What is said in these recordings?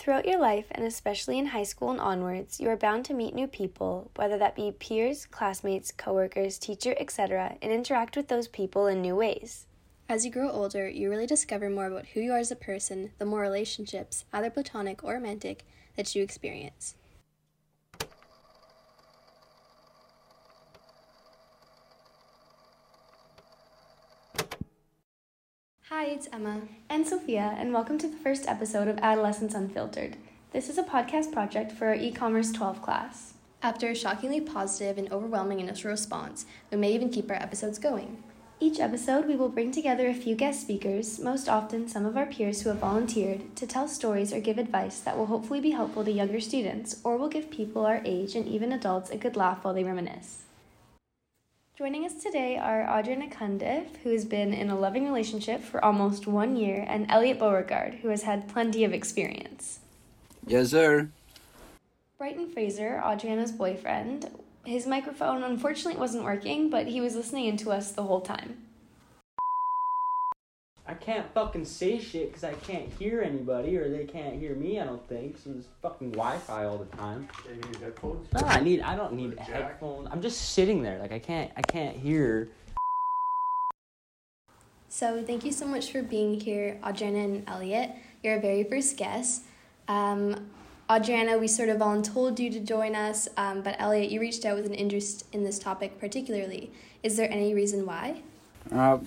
Throughout your life, and especially in high school and onwards, you are bound to meet new people, whether that be peers, classmates, coworkers, teacher, etc., and interact with those people in new ways. As you grow older, you really discover more about who you are as a person, the more relationships, either platonic or romantic, that you experience. Hi, it's Emma and Sophia, and welcome to the first episode of Adolescence Unfiltered. This is a podcast project for our e-commerce 12 class. After a shockingly positive and overwhelming initial response, we may even keep our episodes going. Each episode, we will bring together a few guest speakers, most often some of our peers who have volunteered, to tell stories or give advice that will hopefully be helpful to younger students, or will give people our age and even adults a good laugh while they reminisce. Joining us today are Adreanna Cundiff, who has been in a loving relationship for almost 1 year, and Elliot Beauregard, who has had plenty of experience. Yes, sir. Brighton Fraser, Adreanna's boyfriend, his microphone unfortunately wasn't working, but he was listening in to us the whole time. I can't fucking say shit because I can't hear anybody, or they can't hear me, I don't think, so there's fucking Wi-Fi all the time. Do you need headphones? No, I don't need headphones. I'm just sitting there, like, I can't hear. So, thank you so much for being here, Adreanna and Elliot. You're our very first guest. Adreanna, we sort of voluntold you to join us, but Elliot, you reached out with an interest in this topic particularly. Is there any reason why?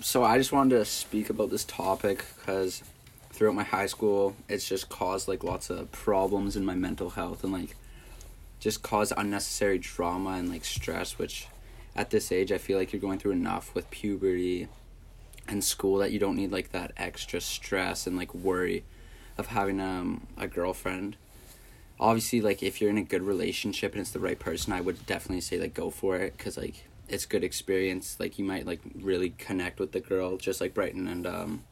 So I just wanted to speak about this topic because throughout my high school, it's just caused like lots of problems in my mental health and like just caused unnecessary drama and like stress, which at this age, I feel like you're going through enough with puberty and school that you don't need like that extra stress and like worry of having a girlfriend. Obviously, like, if you're in a good relationship and it's the right person, I would definitely say, like, go for it, because, like, it's good experience. Like, you might, like, really connect with the girl, just like Brighton and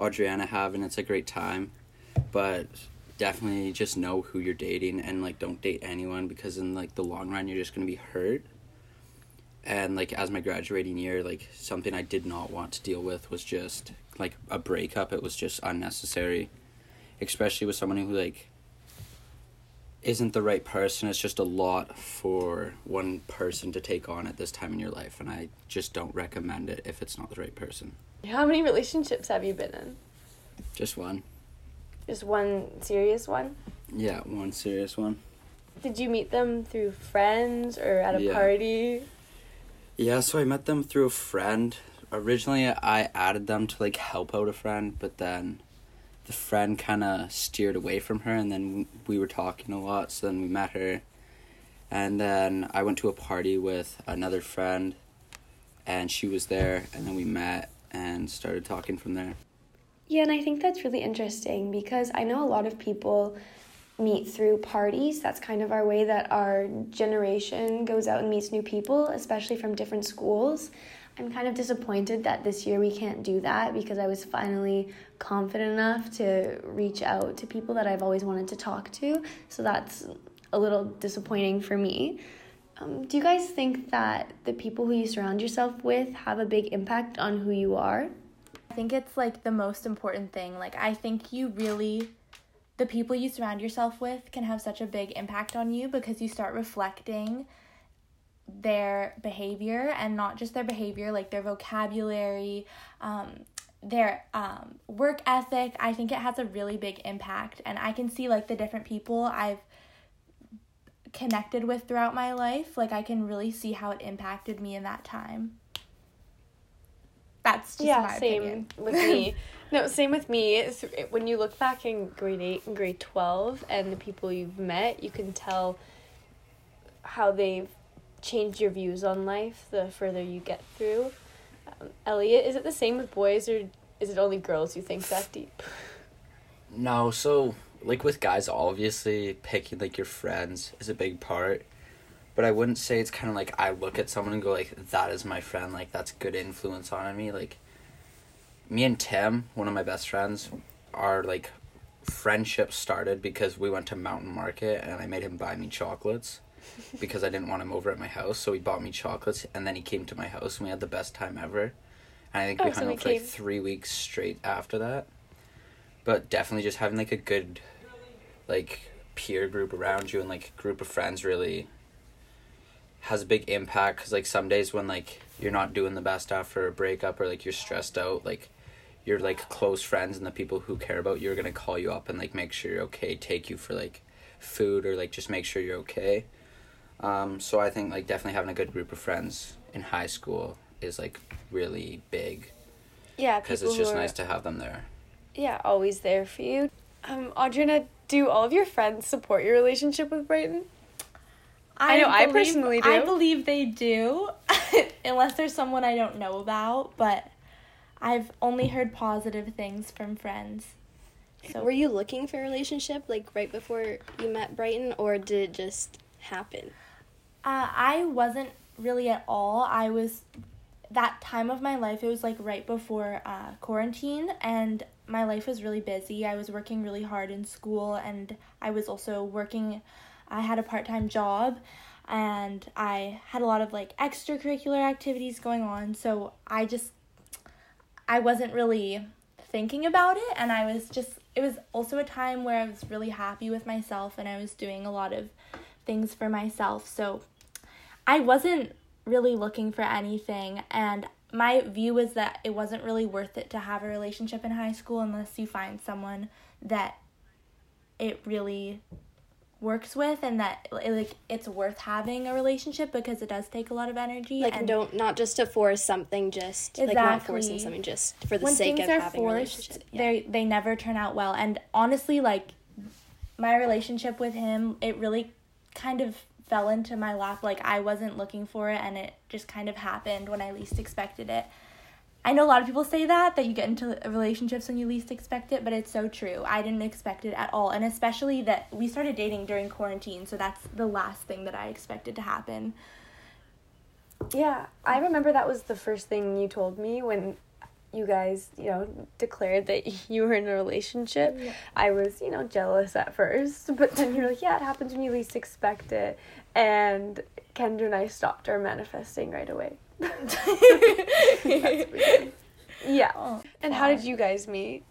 Adreanna have, and it's a great time. But definitely just know who you're dating and, like, don't date anyone, because in, like, the long run, you're just going to be hurt. And, like, as my graduating year, like, something I did not want to deal with was just, like, a breakup. It was just unnecessary, especially with someone who, like, isn't the right person. It's just a lot for one person to take on at this time in your life, and I just don't recommend it if it's not the right person. How many relationships have you been in? Just one. Just one serious one? Yeah, one serious one. Did you meet them through friends or at a party? Yeah, so I met them through a friend. Originally, I added them to, like, help out a friend, but then the friend kind of steered away from her, and then we were talking a lot, so then we met her, and then I went to a party with another friend, and she was there, and then we met and started talking from there. Yeah, and I think that's really interesting, because I know a lot of people meet through parties. That's kind of our way that our generation goes out and meets new people, especially from different schools. I'm kind of disappointed that this year we can't do that, because I was finally confident enough to reach out to people that I've always wanted to talk to, so that's a little disappointing for me. Do you guys think that the people who you surround yourself with have a big impact on who you are? I think it's, like, the most important thing. Like, I think the people you surround yourself with can have such a big impact on you, because you start reflecting their behavior, and not just their behavior, like their vocabulary, their work ethic. I think it has a really big impact, and I can see, like, the different people I've connected with throughout my life. Like, I can really see how it impacted me in that time. That's just my opinion. Yeah, same with me. No, same with me. When you look back in grade 8 and grade 12 and the people you've met, you can tell how they've change your views on life the further you get through. Elliot, is it the same with boys, or is it only girls who think that deep? No, so, like, with guys, obviously, picking, like, your friends is a big part, but I wouldn't say it's kind of like I look at someone and go, like, that is my friend, like, that's good influence on me. Like, me and Tim, one of my best friends, our, like, friendship started because we went to Mountain Market and I made him buy me chocolates, because I didn't want him over at my house, so he bought me chocolates, and then he came to my house, and we had the best time ever. And I think we hung out for, like, 3 weeks straight after that. But definitely just having, like, a good like peer group around you and like group of friends really has a big impact, because like some days when like you're not doing the best after a breakup or like you're stressed out, like your like close friends and the people who care about you are gonna call you up and like make sure you're okay, take you for like food or like just make sure you're okay. So I think like definitely having a good group of friends in high school is like really big. Yeah, because it's just nice to have them there. Yeah, always there for you. Adreanna, do all of your friends support your relationship with Brighton? I personally do. I believe they do, unless there's someone I don't know about, but I've only heard positive things from friends. So were you looking for a relationship, like, right before you met Brighton, or did it just happen? I wasn't really at all. I was, that time of my life, it was, like, right before quarantine, and my life was really busy. I was working really hard in school, and I was also working, I had a part-time job, and I had a lot of, like, extracurricular activities going on, so I wasn't really thinking about it, and it was also a time where I was really happy with myself, and I was doing a lot of things for myself, so I wasn't really looking for anything, and my view was that it wasn't really worth it to have a relationship in high school unless you find someone that it really works with, and that like it's worth having a relationship, because it does take a lot of energy. Like, and not just to force something, just exactly. Like not forcing something just for the when sake things of are having forced, a relationship. Yeah. They never turn out well. And honestly, like my relationship with him, it really kind of fell into my lap. Like I wasn't looking for it, and it just kind of happened when I least expected it. I know a lot of people say that you get into relationships when you least expect it, but it's so true. I didn't expect it at all, and especially that we started dating during quarantine, so that's the last thing that I expected to happen. Yeah, I remember that was the first thing you told me when you guys, you know, declared that you were in a relationship. Yeah. I was, you know, jealous at first, but then you're like, yeah, it happens when you least expect it, and Kendra and I stopped our manifesting right away. That's weird. Yeah. Oh, and wow. How did you guys meet?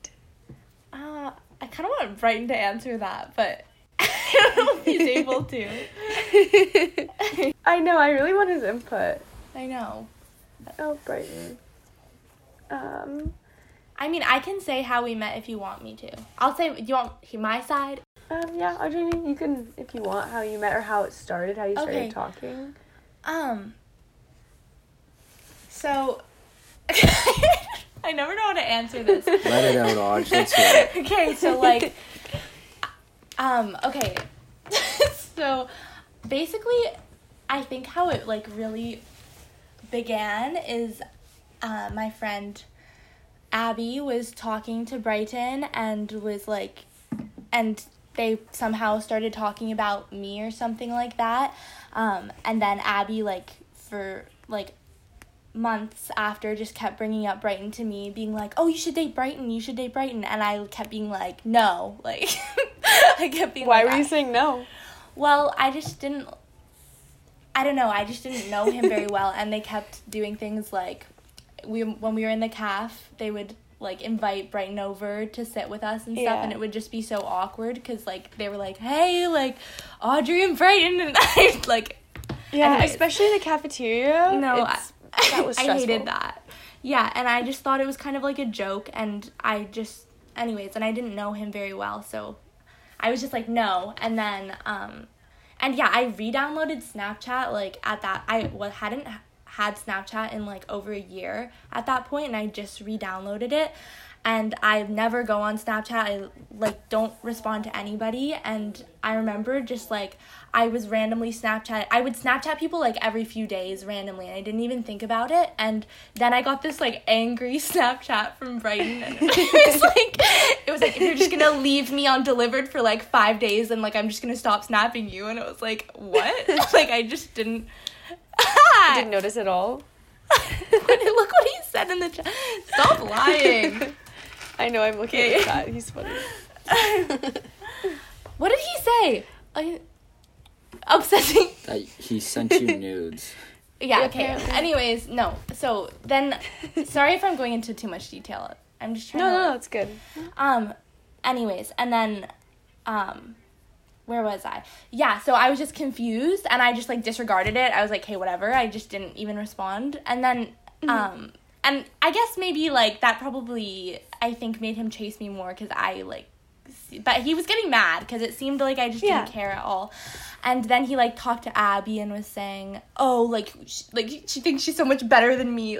I kind of want Brighton to answer that, but I don't know if he's able to. I know, I really want his input. I know. Oh, Brighton. I mean, I can say how we met if you want me to. I'll say, do you want my side? Yeah, Adreanna, you can, if you want, how you met or how it started, how you started talking. So, I never know how to answer this. Let it out, Audge. That's right. Okay, so, like, so, basically, I think how it, like, really began is my friend Abby was talking to Brighton and was, like, and they somehow started talking about me or something like that. And then Abby, like, for, like, months after just kept bringing up Brighton to me, being like, oh, you should date Brighton, and I kept being like, no, like I kept being why like, were you saying no? Well, I just didn't know him very well, and they kept doing things like when we were in the caf, they would like invite Brighton over to sit with us and stuff, yeah. And it would just be so awkward because like they were like, hey, like Audrey and Brighton, and I like, yeah, anyways. Especially the cafeteria. No, that was stressful. I hated that. Yeah, and I just thought it was kind of like a joke, and and I didn't know him very well, so I was just like, no. And then, I re-downloaded Snapchat, like, at that, hadn't had Snapchat in, like, over a year at that point, and I just re-downloaded it, and I never go on Snapchat, I, like, don't respond to anybody, and I remember just, like, I was randomly I would Snapchat people, like, every few days randomly, and I didn't even think about it, and then I got this, like, angry Snapchat from Brighton, and it was like, if you're just gonna leave me undelivered for, like, 5 days, then, like, I'm just gonna stop snapping you, and it was like, what? Like, I just didn't... I didn't notice at all. Look what he said in the chat. Stop lying. I know, I'm looking at that. He's funny. What did he say? Obsessing. He sent you nudes. Yeah, okay. Anyways, no. So then, sorry if I'm going into too much detail. I'm just trying to... No, it's good. Anyways, and then where was I? Yeah, so I was just confused, and I just, like, disregarded it. I was like, hey, whatever. I just didn't even respond. And then, and I guess maybe, like, that probably, I think, made him chase me more because I, like, but he was getting mad because it seemed like I just didn't care at all. And then he, like, talked to Abby and was saying, oh, like she thinks she's so much better than me.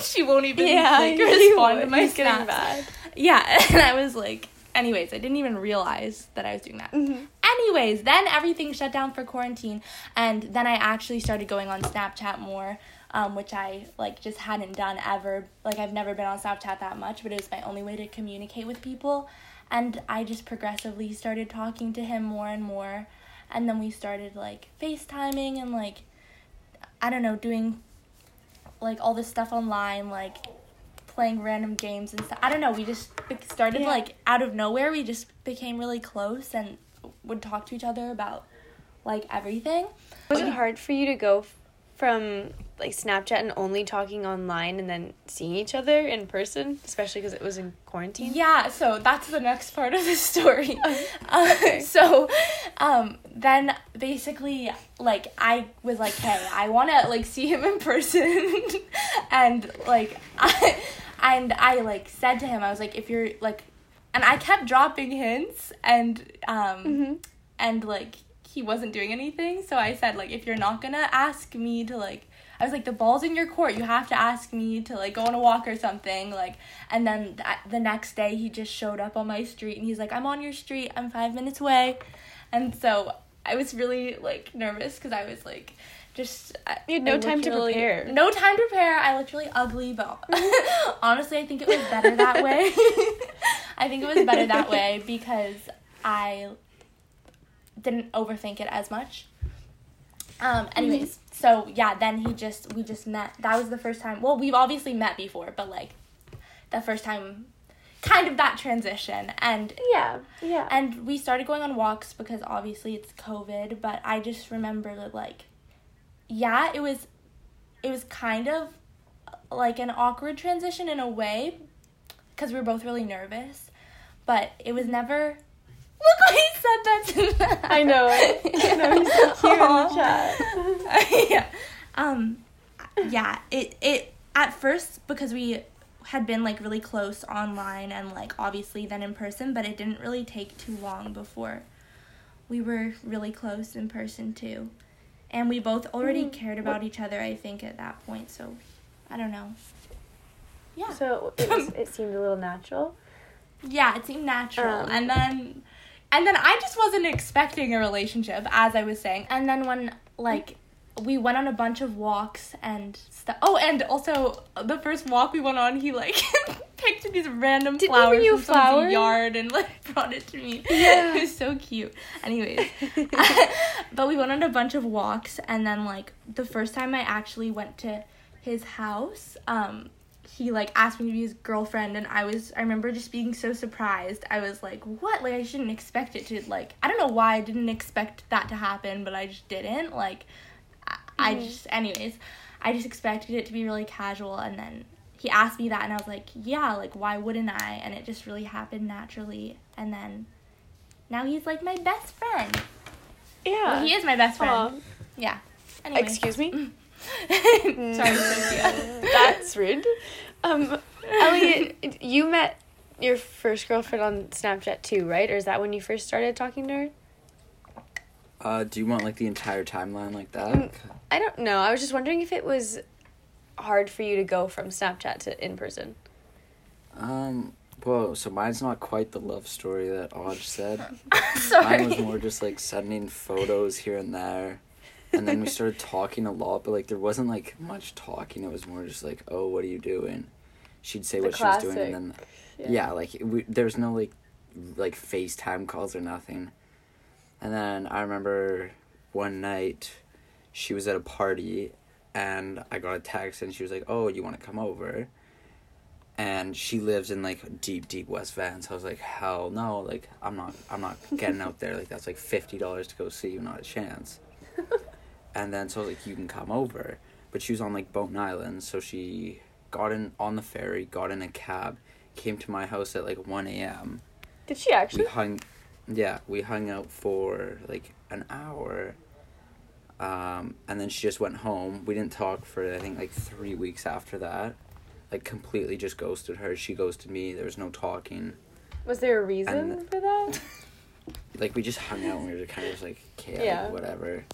She won't even, like, respond to my snaps. Yeah, and I was like, anyways, I didn't even realize that I was doing that. Mm-hmm. Anyways, then everything shut down for quarantine, and then I actually started going on Snapchat more, which I, like, just hadn't done ever. Like, I've never been on Snapchat that much, but it was my only way to communicate with people. And I just progressively started talking to him more and more. And then we started, like, FaceTiming and, like, I don't know, doing, like, all this stuff online, like, playing random games and stuff. I don't know, we just started, like, out of nowhere. We just became really close and would talk to each other about, like, everything. Was it hard for you to go from, like, Snapchat and only talking online and then seeing each other in person, especially because it was in quarantine? Yeah, so that's the next part of the story. Then basically, like, I was like, hey, I want to, like, see him in person. And, like, I like, said to him, I was like, if you're, like, and I kept dropping hints and, like, he wasn't doing anything. So I said, like, if you're not going to ask me to, like, I was like, the ball's in your court. You have to ask me to, like, go on a walk or something, like. And then the next day, he just showed up on my street, and he's like, I'm on your street. I'm 5 minutes away. And so I was really, like, nervous because I was, like, just... You had no time to prepare. No time to prepare. I looked really ugly, but honestly, I think it was better that way. I think it was better that way because I didn't overthink it as much. Anyways, so, yeah, then we just met. That was the first time. Well, we've obviously met before, but, like, the first time, kind of that transition. And yeah. And we started going on walks because, obviously, it's COVID. But I just remember that, like, yeah, it was kind of, like, an awkward transition in a way because we were both really nervous. But it was never... Look what he said that to that. I know it. I know he's so cute in the chat. It at first, because we had been, like, really close online and, like, obviously then in person, but it didn't really take too long before we were really close in person too. And we both already cared about each other, I think, at that point. So, I don't know. Yeah. So, it seemed a little natural? Yeah, it seemed natural. And then I just wasn't expecting a relationship, as I was saying. And then when, like, we went on a bunch of walks and stuff. Oh, and also the first walk we went on, he, like, picked these random flowers from someone's yard and, like, brought it to me. Yeah. It was so cute. Anyways. But we went on a bunch of walks. And then, like, the first time I actually went to his house, he, like, asked me to be his girlfriend, and I remember just being so surprised. I was like, what? Like, I shouldn't expect it to, like, I don't know why I didn't expect that to happen, but I just didn't. Like, I just expected it to be really casual, and then he asked me that, and I was like, yeah, like, why wouldn't I? And it just really happened naturally, and then now he's, like, my best friend. Yeah. Well, he is my best friend. Aww. Yeah. Anyway. Excuse me? Sorry, Sophia. That's rude. Elliot, you met your first girlfriend on Snapchat too, right? Or is that when you first started talking to her? Do you want, like, the entire timeline like that? I don't know. I was just wondering if it was hard for you to go from Snapchat to in person. Whoa, so mine's not quite the love story that Audge said. Sorry. Mine was more just, like, sending photos here and there. And then we started talking a lot, but, like, there wasn't, like, much talking. It was more just like, oh, what are you doing? She'd say what she was doing, and then, there was no, like, FaceTime calls or nothing. And then I remember one night she was at a party, and I got a text, and she was like, oh, you want to come over? And she lives in, like, deep, deep West Van, so I was like, hell no, like, I'm not getting out there. Like, that's, like, $50 to go see you, not a chance. And then, so, like, you can come over. But she was on, like, Bowen Island, so she on the ferry, got in a cab, came to my house at, like, 1 a.m. Did she actually? Yeah, we hung out for like an hour, and then she just went home. We didn't talk for I think like 3 weeks after that. Like completely just ghosted her. She ghosted me. There was no talking. Was there a reason for that? Like we just hung out and we were kind of just like, okay, yeah, like, whatever.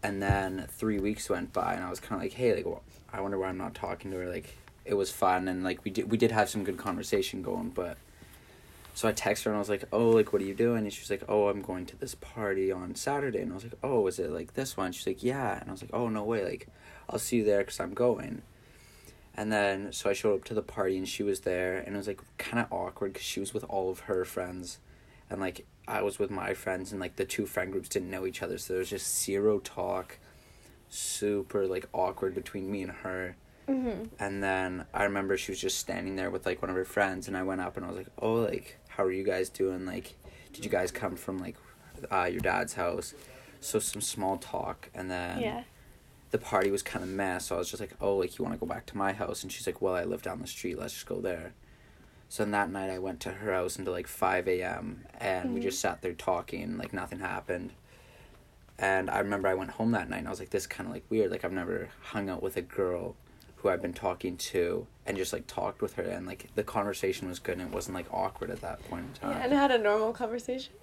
And then 3 weeks went by and I was kind of like, hey, like, well, I wonder why I'm not talking to her. Like, it was fun and like we did have some good conversation going, but so I texted her and I was like, oh, like, what are you doing? And she was like, oh, I'm going to this party on Saturday. And I was like, oh, is it like this one? She's like, yeah. And I was like, oh, no way, like, I'll see you there because I'm going. And then so I showed up to the party and she was there, and it was like kind of awkward because she was with all of her friends and like I was with my friends, and like the two friend groups didn't know each other, so there was just zero talk, super like awkward between me and her. Mm-hmm. And then I remember she was just standing there with like one of her friends, and I went up and I was like, oh, like, how are you guys doing? Like, did you guys come from like your dad's house? So some small talk, and then the party was kind of mess, so I was just like, oh, like, you want to go back to my house? And she's like, well, I live down the street, let's just go there. So then that night I went to her house until like 5 a.m. and we just sat there talking, like nothing happened. And I remember I went home that night and I was like, this is kind of like weird. Like, I've never hung out with a girl who I've been talking to and just like talked with her, and like the conversation was good and it wasn't like awkward at that point in time. Yeah, and had a normal conversation?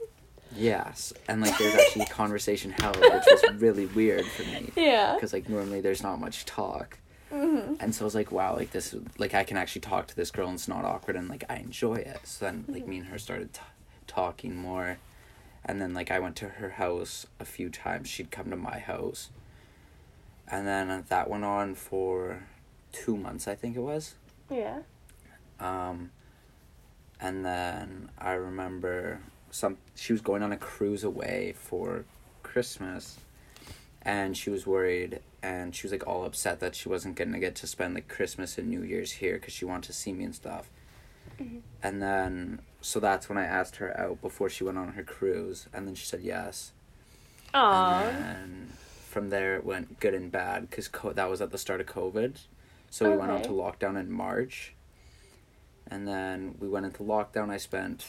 Yes. And like there's actually conversation held, which was really weird for me. Yeah. Because like normally there's not much talk. Mm-hmm. And so I was like, wow, like this, like I can actually talk to this girl and it's not awkward and like I enjoy it. So then like me and her started talking more, and then like I went to her house a few times, she'd come to my house, and then that went on for 2 months I think it was. Yeah. And then I remember she was going on a cruise away for Christmas, and she was worried, and she was like all upset that she wasn't gonna get to spend like Christmas and New Year's here because she wanted to see me and stuff. Mm-hmm. And then so that's when I asked her out before she went on her cruise, and then she said yes. Aww. And from there it went good and bad because that was at the start of COVID, so we went on to lockdown in March, and then we went into lockdown. I spent,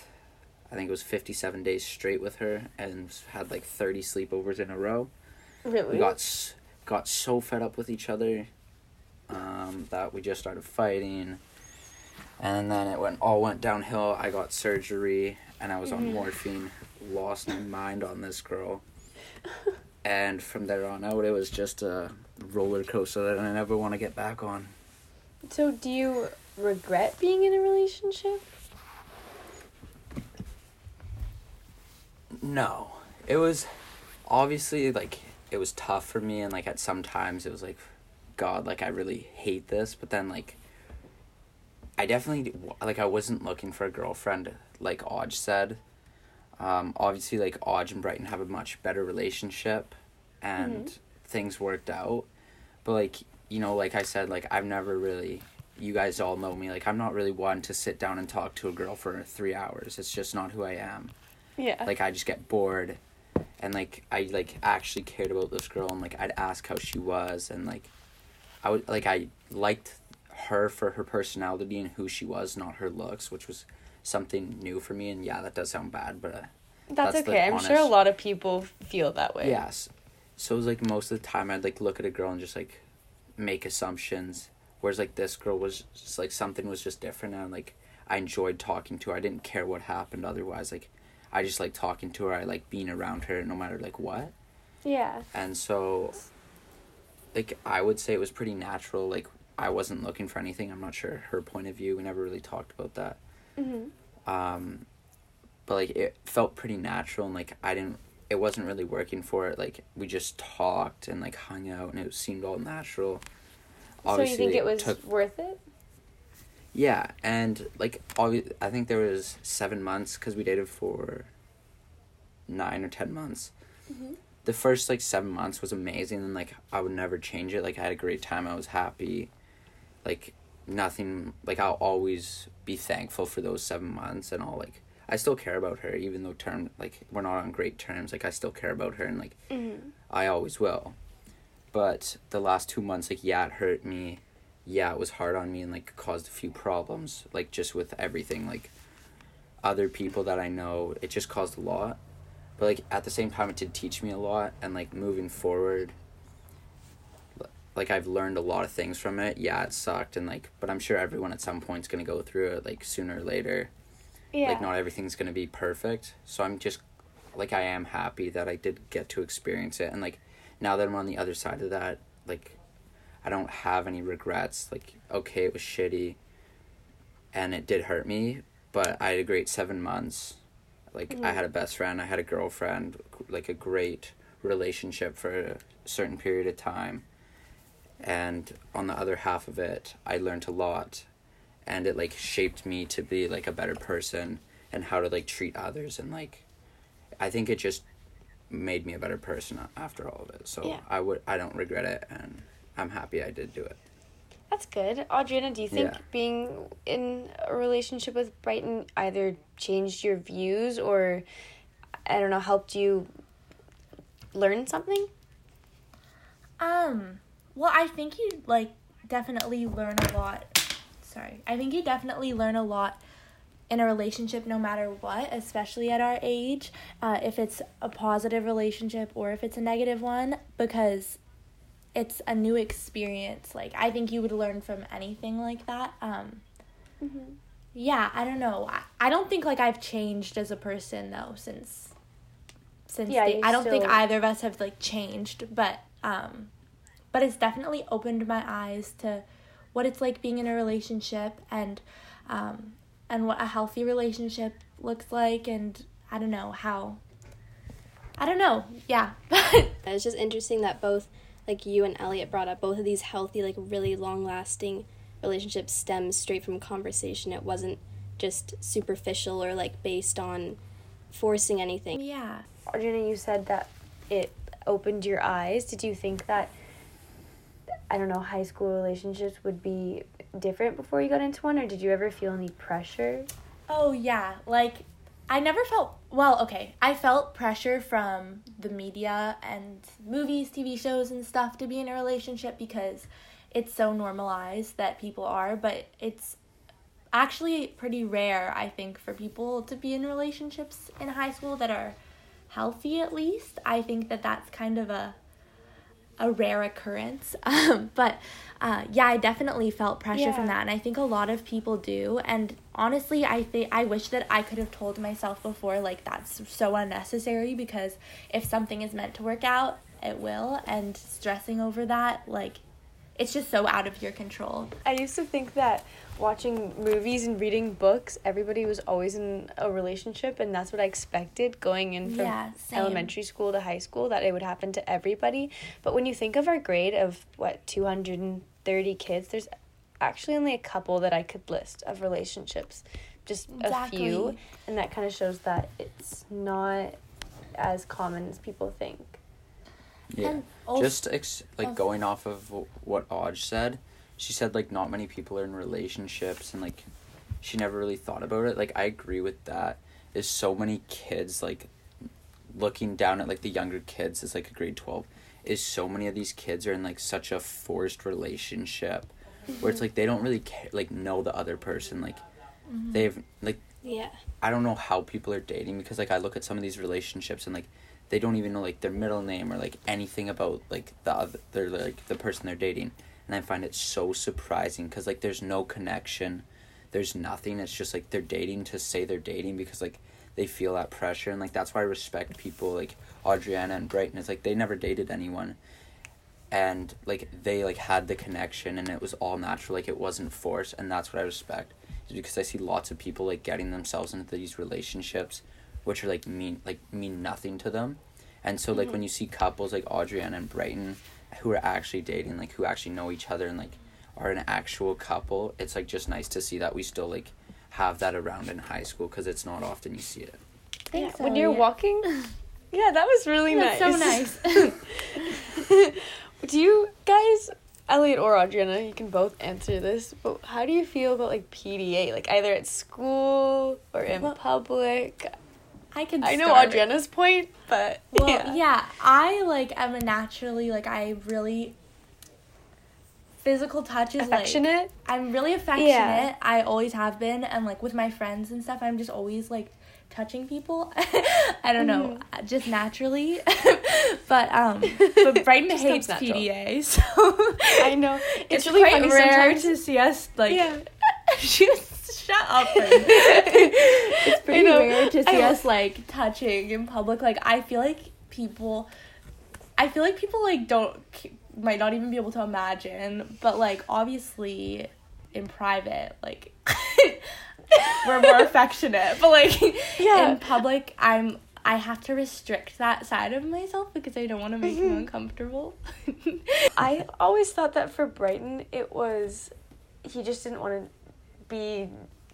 I think it was 57 days straight with her and had like 30 sleepovers in a row. Really? We got so fed up with each other that we just started fighting, and then it all went downhill. I got surgery and I was on morphine, lost my mind on this girl, and from there on out it was just a roller coaster that I never want to get back on. So do you regret being in a relationship? No. It was obviously like, it was tough for me, and like at some times it was like, God, like I really hate this, but then like I definitely, like, I wasn't looking for a girlfriend like Odge said. Obviously like Odge and Brighton have a much better relationship and things worked out, but like, you know, like I said, like I've never really, you guys all know me, like I'm not really one to sit down and talk to a girl for 3 hours. It's just not who I am. Yeah. Like I just get bored. And, like, I, like, actually cared about this girl, and, like, I'd ask how she was, and, like, I liked her for her personality and who she was, not her looks, which was something new for me, and, yeah, that does sound bad, but... that's okay, I'm sure a lot of people feel that way. Yes. So it was, like, most of the time I'd, like, look at a girl and just, like, make assumptions, whereas, like, this girl was just, like, something was just different, and, like, I enjoyed talking to her. I didn't care what happened otherwise, like... I just like talking to her. I like being around her no matter like what. Yeah. And so like I would say it was pretty natural. Like I wasn't looking for anything. I'm not sure her point of view. We never really talked about that. Mm-hmm. But like it felt pretty natural, and like it wasn't really working for it. Like we just talked and like hung out, and it seemed all natural. Obviously, so you think it was worth it? Yeah, and, like, I think there was 7 months, because we dated for 9 or 10 months. Mm-hmm. The first, like, 7 months was amazing, and, like, I would never change it. Like, I had a great time. I was happy. Like, nothing, like, I'll always be thankful for those 7 months, and I'll, like, I still care about her, even though, like, we're not on great terms. Like, I still care about her, and, like, I always will. But the last 2 months, like, yeah, it hurt me. Yeah, it was hard on me and, like, caused a few problems, like, just with everything, like, other people that I know, it just caused a lot. But, like, at the same time, it did teach me a lot. And, like, moving forward, like, I've learned a lot of things from it. Yeah, it sucked. And, like, but I'm sure everyone at some point's going to go through it, like, sooner or later. Yeah. Like, not everything's going to be perfect. So I'm just, like, I am happy that I did get to experience it. And, like, now that I'm on the other side of that, like, I don't have any regrets. Like, okay, it was shitty. And it did hurt me. But I had a great 7 months. Like, I had a best friend, I had a girlfriend, like, a great relationship for a certain period of time. And on the other half of it, I learned a lot. And it, like, shaped me to be, like, a better person and how to, like, treat others. And, like, I think it just made me a better person after all of it. So yeah. I don't regret it, and I'm happy I did do it. That's good. Adreanna, do you think being in a relationship with Brighton either changed your views or, I don't know, helped you learn something? Well, I think you, like, definitely learn a lot. Sorry. I think you definitely learn a lot in a relationship no matter what, especially at our age, if it's a positive relationship or if it's a negative one, because it's a new experience. Like, I think you would learn from anything like that. Yeah, I don't know. I don't think, like, I've changed as a person, though, since I don't think either of us have, like, changed, but it's definitely opened my eyes to what it's like being in a relationship and what a healthy relationship looks like, and I don't know how. I don't know. Yeah. It's just interesting that both, like, you and Elliot brought up, both of these healthy, like, really long-lasting relationships stem straight from conversation. It wasn't just superficial or, like, based on forcing anything. Yeah. Adreanna, you said that it opened your eyes. Did you think that, I don't know, high school relationships would be different before you got into one, or did you ever feel any pressure? Oh, yeah. Like, I never felt, well, okay, I felt pressure from the media and movies, TV shows and stuff to be in a relationship because it's so normalized that people are, but it's actually pretty rare, I think, for people to be in relationships in high school that are healthy, at least. I think that that's kind of a rare occurrence, but yeah, I definitely felt pressure from that, and I think a lot of people do. And honestly, I wish that I could have told myself before, like, that's so unnecessary, because if something is meant to work out, it will, and stressing over that, like, it's just so out of your control. I used to think that watching movies and reading books, everybody was always in a relationship, and that's what I expected going in from elementary school to high school, that it would happen to everybody. But when you think of our grade of, what, 230 kids, there's actually only a couple that I could list of relationships, just a few, and that kind of shows that it's not as common as people think. Yeah, just going off of what Aj said, she said, like, not many people are in relationships, and, like, she never really thought about it. Like, I agree with that. There's so many kids, like, looking down at, like, the younger kids is, like, a grade 12, is so many of these kids are in, like, such a forced relationship where it's, like, they don't really care, like, know the other person, like, they've, like, I don't know how people are dating, because, like, I look at some of these relationships and, like, they don't even know, like, their middle name or, like, anything about, like, the person they're dating. And I find it so surprising because, like, there's no connection. There's nothing. It's just, like, they're dating to say they're dating because, like, they feel that pressure. And, like, that's why I respect people like Adreanna and Brighton. It's, like, they never dated anyone. And, like, they, like, had the connection and it was all natural. Like, it wasn't forced. And that's what I respect, is because I see lots of people, like, getting themselves into these relationships which are, like, mean nothing to them. And so, like, when you see couples like Adreanna and Brighton who are actually dating, like, who actually know each other and, like, are an actual couple, it's, like, just nice to see that we still, like, have that around in high school, because it's not often you see it. Yeah, so, when you're walking? Yeah, that was really nice. That's so nice. Do you guys, Elliot or Adreanna, you can both answer this, but how do you feel about, like, PDA? Like, either at school or in public? I know Adreanna's point, but I, like, am a naturally, like, I really physical touch is affectionate. Like, I'm really affectionate. Yeah. I always have been, and like with my friends and stuff, I'm just always like touching people. I don't know, just naturally. But Brighton hates PDA, so I know it's really quite funny rare sometimes to see us like. Yeah. Shut up. It's pretty rare to see us like touching in public. Like I feel like people like don't might not even be able to imagine, but like obviously in private like we're more affectionate, but like in public I have to restrict that side of myself because I don't want to make him uncomfortable. I always thought that for Brighton it was he just didn't want to be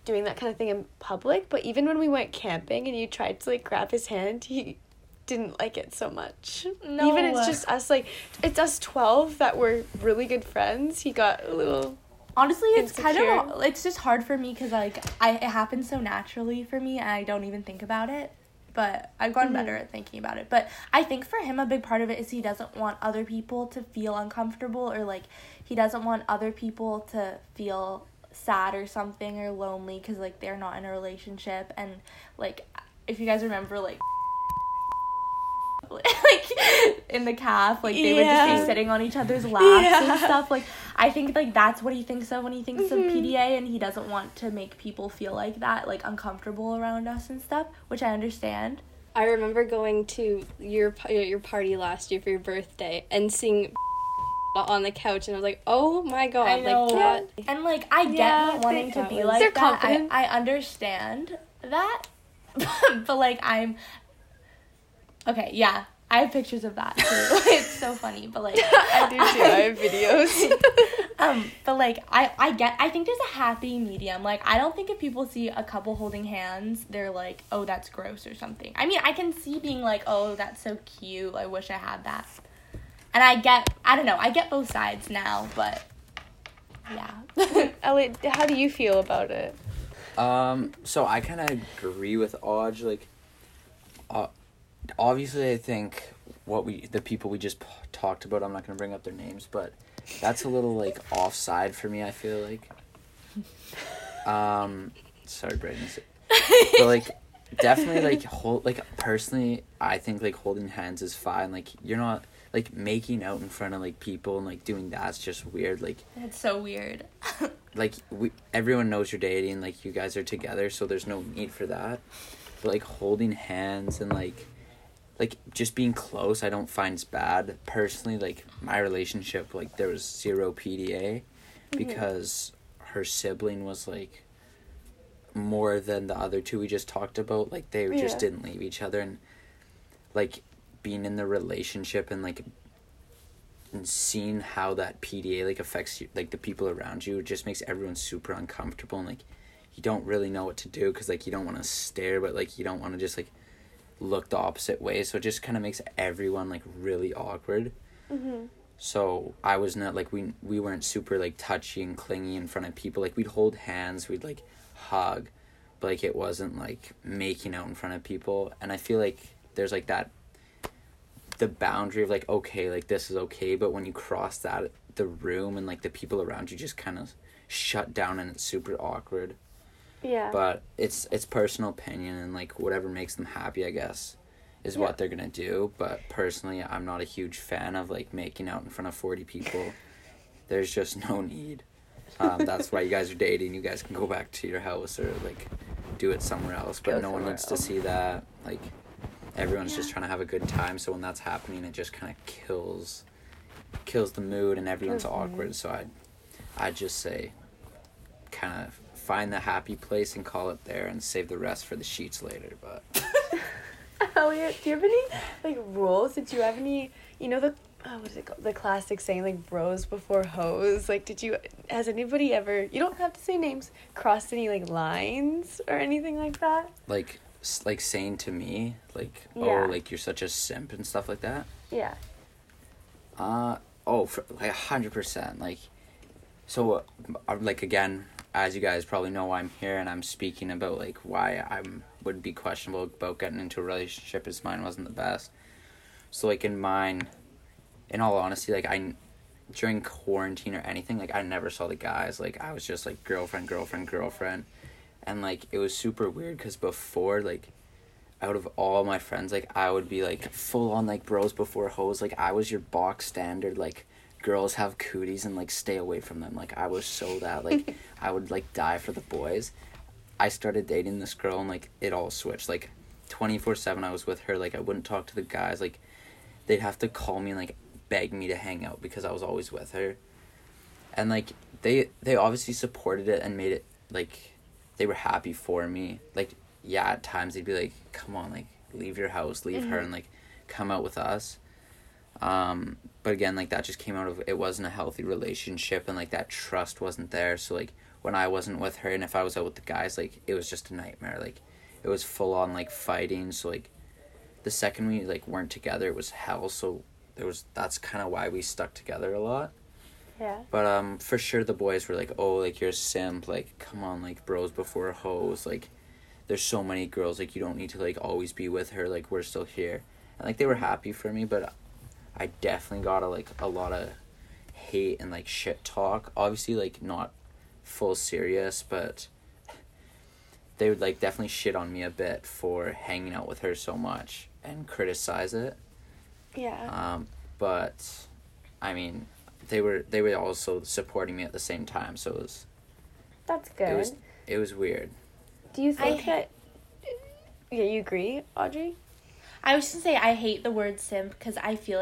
doing that kind of thing in public, but even when we went camping and you tried to like grab his hand, he didn't like it so much. No. Even it's just us, like it's us 12 that were really good friends. He got a little honestly insecure. It's just hard for me because like it happens so naturally for me and I don't even think about it, but I've gotten better at thinking about it. But I think for him a big part of it is he doesn't want other people to feel uncomfortable, or like he doesn't want other people to feel sad or something or lonely because like they're not in a relationship. And like if you guys remember like in the calf, like they would just be sitting on each other's laps and stuff. Like I think like that's what he thinks of when he thinks of PDA, and he doesn't want to make people feel like that, like uncomfortable around us and stuff, which I understand. I remember going to your party last year for your birthday and seeing on the couch, and I was like, oh my god, I know. Like that. And like I get wanting to be like they're that confident. I understand that. But like I'm okay, yeah, I have pictures of that too. It's so funny, but like I do too. I have videos. But like I think there's a happy medium. Like I don't think if people see a couple holding hands, they're like, oh, that's gross or something. I mean, I can see being like, oh, that's so cute, I wish I had that. And I get both sides now, but yeah. Elliot, how do you feel about it? So I kind of agree with Audge. Like, obviously I think the people we just talked about, I'm not going to bring up their names, but that's a little, like, offside for me, I feel like. Sorry, Brighton. But, like, definitely, like, personally, I think, like, holding hands is fine. Like, you're not... Like, making out in front of, like, people and, like, doing that's just weird, like... That's so weird. Like, everyone knows you're dating, like, you guys are together, so there's no need for that. But, like, holding hands and, like, just being close I don't find's bad. Personally, like, my relationship, like, there was zero PDA because her sibling was, like, more than the other two we just talked about. Like, they just didn't leave each other and, like... being in the relationship and like and seeing how that PDA like affects you, like the people around you, it just makes everyone super uncomfortable and like you don't really know what to do because like you don't want to stare but like you don't want to just like look the opposite way, so it just kind of makes everyone like really awkward. So I was not like we weren't super like touchy and clingy in front of people. Like we'd hold hands, we'd like hug, but like it wasn't like making out in front of people. And I feel like there's like that the boundary of like, okay, like this is okay, but when you cross that, the room and like the people around you just kind of shut down and it's super awkward. Yeah, but it's personal opinion and like whatever makes them happy, I guess, is what they're gonna do. But personally, I'm not a huge fan of like making out in front of 40 people. There's just no need. That's why you guys are dating. You guys can go back to your house or like do it somewhere else, but no one needs to see that. Like everyone's just trying to have a good time, so when that's happening it just kind of kills the mood and everyone's awkward. So I just say kind of find the happy place and call it there and save the rest for the sheets later. But Elliot, do you have any like rules? Did you have any, you know, the what is it called, the classic saying like bros before hoes? Like has anybody ever, you don't have to say names, crossed any like lines or anything like that? Like saying to me like, oh, like you're such a simp and stuff like that. Yeah. For like 100%. Like, so like again, as you guys probably know, I'm here and I'm speaking about like why I'm would be questionable about getting into a relationship as mine wasn't the best. So like in mine, in all honesty, like I during quarantine or anything, like, I never saw the guys. Like, I was just, like, girlfriend. And, like, it was super weird because before, like, out of all my friends, like, I would be, like, full on, like, bros before hoes. Like, I was your box standard, like, girls have cooties and, like, stay away from them. Like, I was so that, like, I would, like, die for the boys. I started dating this girl and, like, it all switched. Like, 24/7 I was with her. Like, I wouldn't talk to the guys. Like, they'd have to call me and, like, beg me to hang out because I was always with her. And, like, they obviously supported it and made it, like, they were happy for me. Like, yeah, at times they'd be like, come on, like, leave your house, leave her, and, like, come out with us. But again, like, that just came out of, it wasn't a healthy relationship, and, like, that trust wasn't there. So, like, when I wasn't with her and if I was out with the guys, like, it was just a nightmare. Like, it was full on, like, fighting. So, like, the second we, like, weren't together, it was hell. So there was, that's kind of why we stuck together a lot. Yeah. But for sure the boys were like, oh, like, you're a simp, like, come on, like, bros before hoes, like, there's so many girls, like, you don't need to, like, always be with her, like, we're still here. And, like, they were happy for me, but I definitely got a lot of hate and, like, shit talk. Obviously, like, not full serious, but they would, like, definitely shit on me a bit for hanging out with her so much and criticize it. Yeah. But I mean, they were also supporting me at the same time, so it was, that's good. It was weird. Do you think that, yeah, you agree, Audrey? I was just gonna say, I hate the word simp because I feel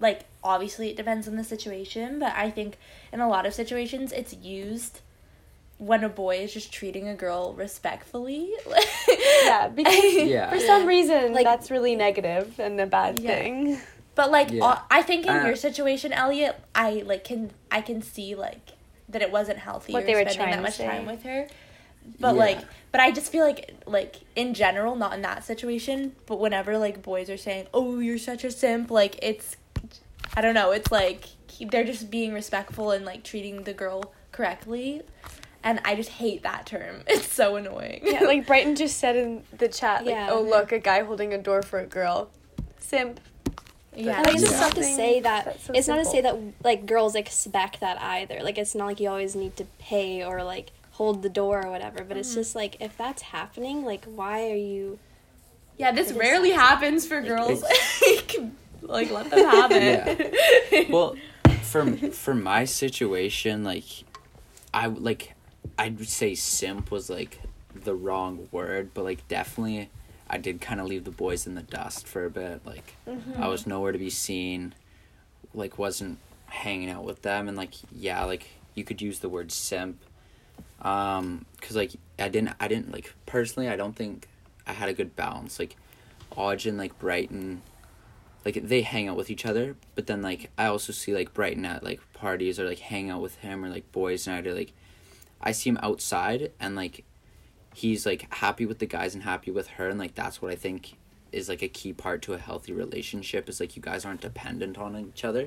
like, obviously it depends on the situation, but I think in a lot of situations it's used when a boy is just treating a girl respectfully. Yeah, because for some reason, like, that's really negative and a bad thing. But, like, I think in your situation, Elliot, I can see, like, that it wasn't healthy. What they were spending that much time with her. But, like, but I just feel like, in general, not in that situation, but whenever, like, boys are saying, oh, you're such a simp, like, it's, I don't know, it's, like, they're just being respectful and, like, treating the girl correctly. And I just hate that term. It's so annoying. Yeah, like, Brighton just said in the chat, like, oh, look, a guy holding a door for a girl. Simp. Yeah, and I just have to say that so it's simple. Not to say that, like, girls expect that either. Like, it's not like you always need to pay or, like, hold the door or whatever, but it's just, like, if that's happening, like, why are you... Yeah, this rarely happens for girls. Like, let them have it. Yeah. Well, for my situation, like, I would say simp was, like, the wrong word, but, like, definitely... I did kind of leave the boys in the dust for a bit. Like, I was nowhere to be seen, like, wasn't hanging out with them. And, like, yeah, like, you could use the word simp. 'Cause, like, I didn't, like, personally, I don't think I had a good balance. Like, Audge and, like, Brighton, like, they hang out with each other. But then, like, I also see, like, Brighton at, like, parties or, like, hang out with him or, like, boys night or, like, I see him outside and, like, he's, like, happy with the guys and happy with her, and, like, that's what I think is, like, a key part to a healthy relationship is, like, you guys aren't dependent on each other.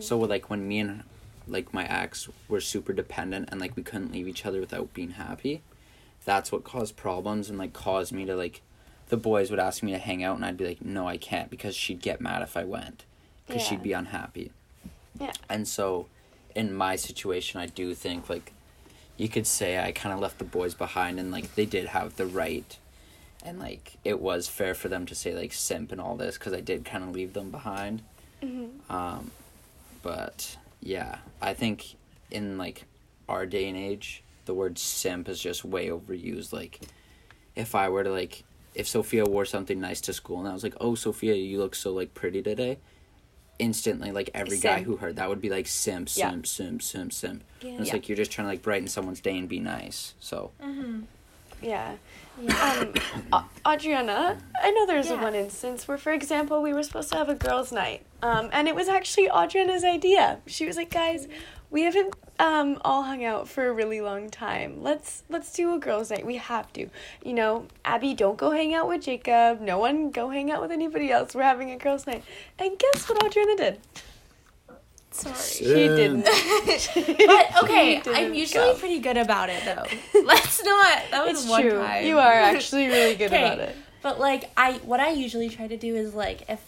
So, like, when me and, like, my ex were super dependent and, like, we couldn't leave each other without being happy, that's what caused problems and, like, caused me to, like, the boys would ask me to hang out and I'd be like, no, I can't, because she'd get mad if I went, because she'd be unhappy. Yeah. And so, in my situation, I do think, like, you could say I kind of left the boys behind and, like, they did have the right and, like, it was fair for them to say, like, simp and all this because I did kind of leave them behind. But, yeah, I think in, like, our day and age, the word simp is just way overused. Like, if I were to, like, if Sophia wore something nice to school and I was like, oh, Sophia, you look so, like, pretty today, instantly, like, every guy who heard that would be like, simp, simp, simp, simp, simp. Yeah. And it's like, you're just trying to, like, brighten someone's day and be nice, so. Adreanna, I know there's one instance where, for example, we were supposed to have a girls' night, and it was actually Adreanna's idea. She was like, guys, we haven't all hung out for a really long time. Let's do a girls' night. We have to. You know, Abby, don't go hang out with Jacob. No one go hang out with anybody else. We're having a girls' night. And guess what Adreanna did? Sorry. She didn't. But, okay, I'm usually pretty good about it, though. Let's not. That was one time. You are actually really good about it. But, like, what I usually try to do is, like, if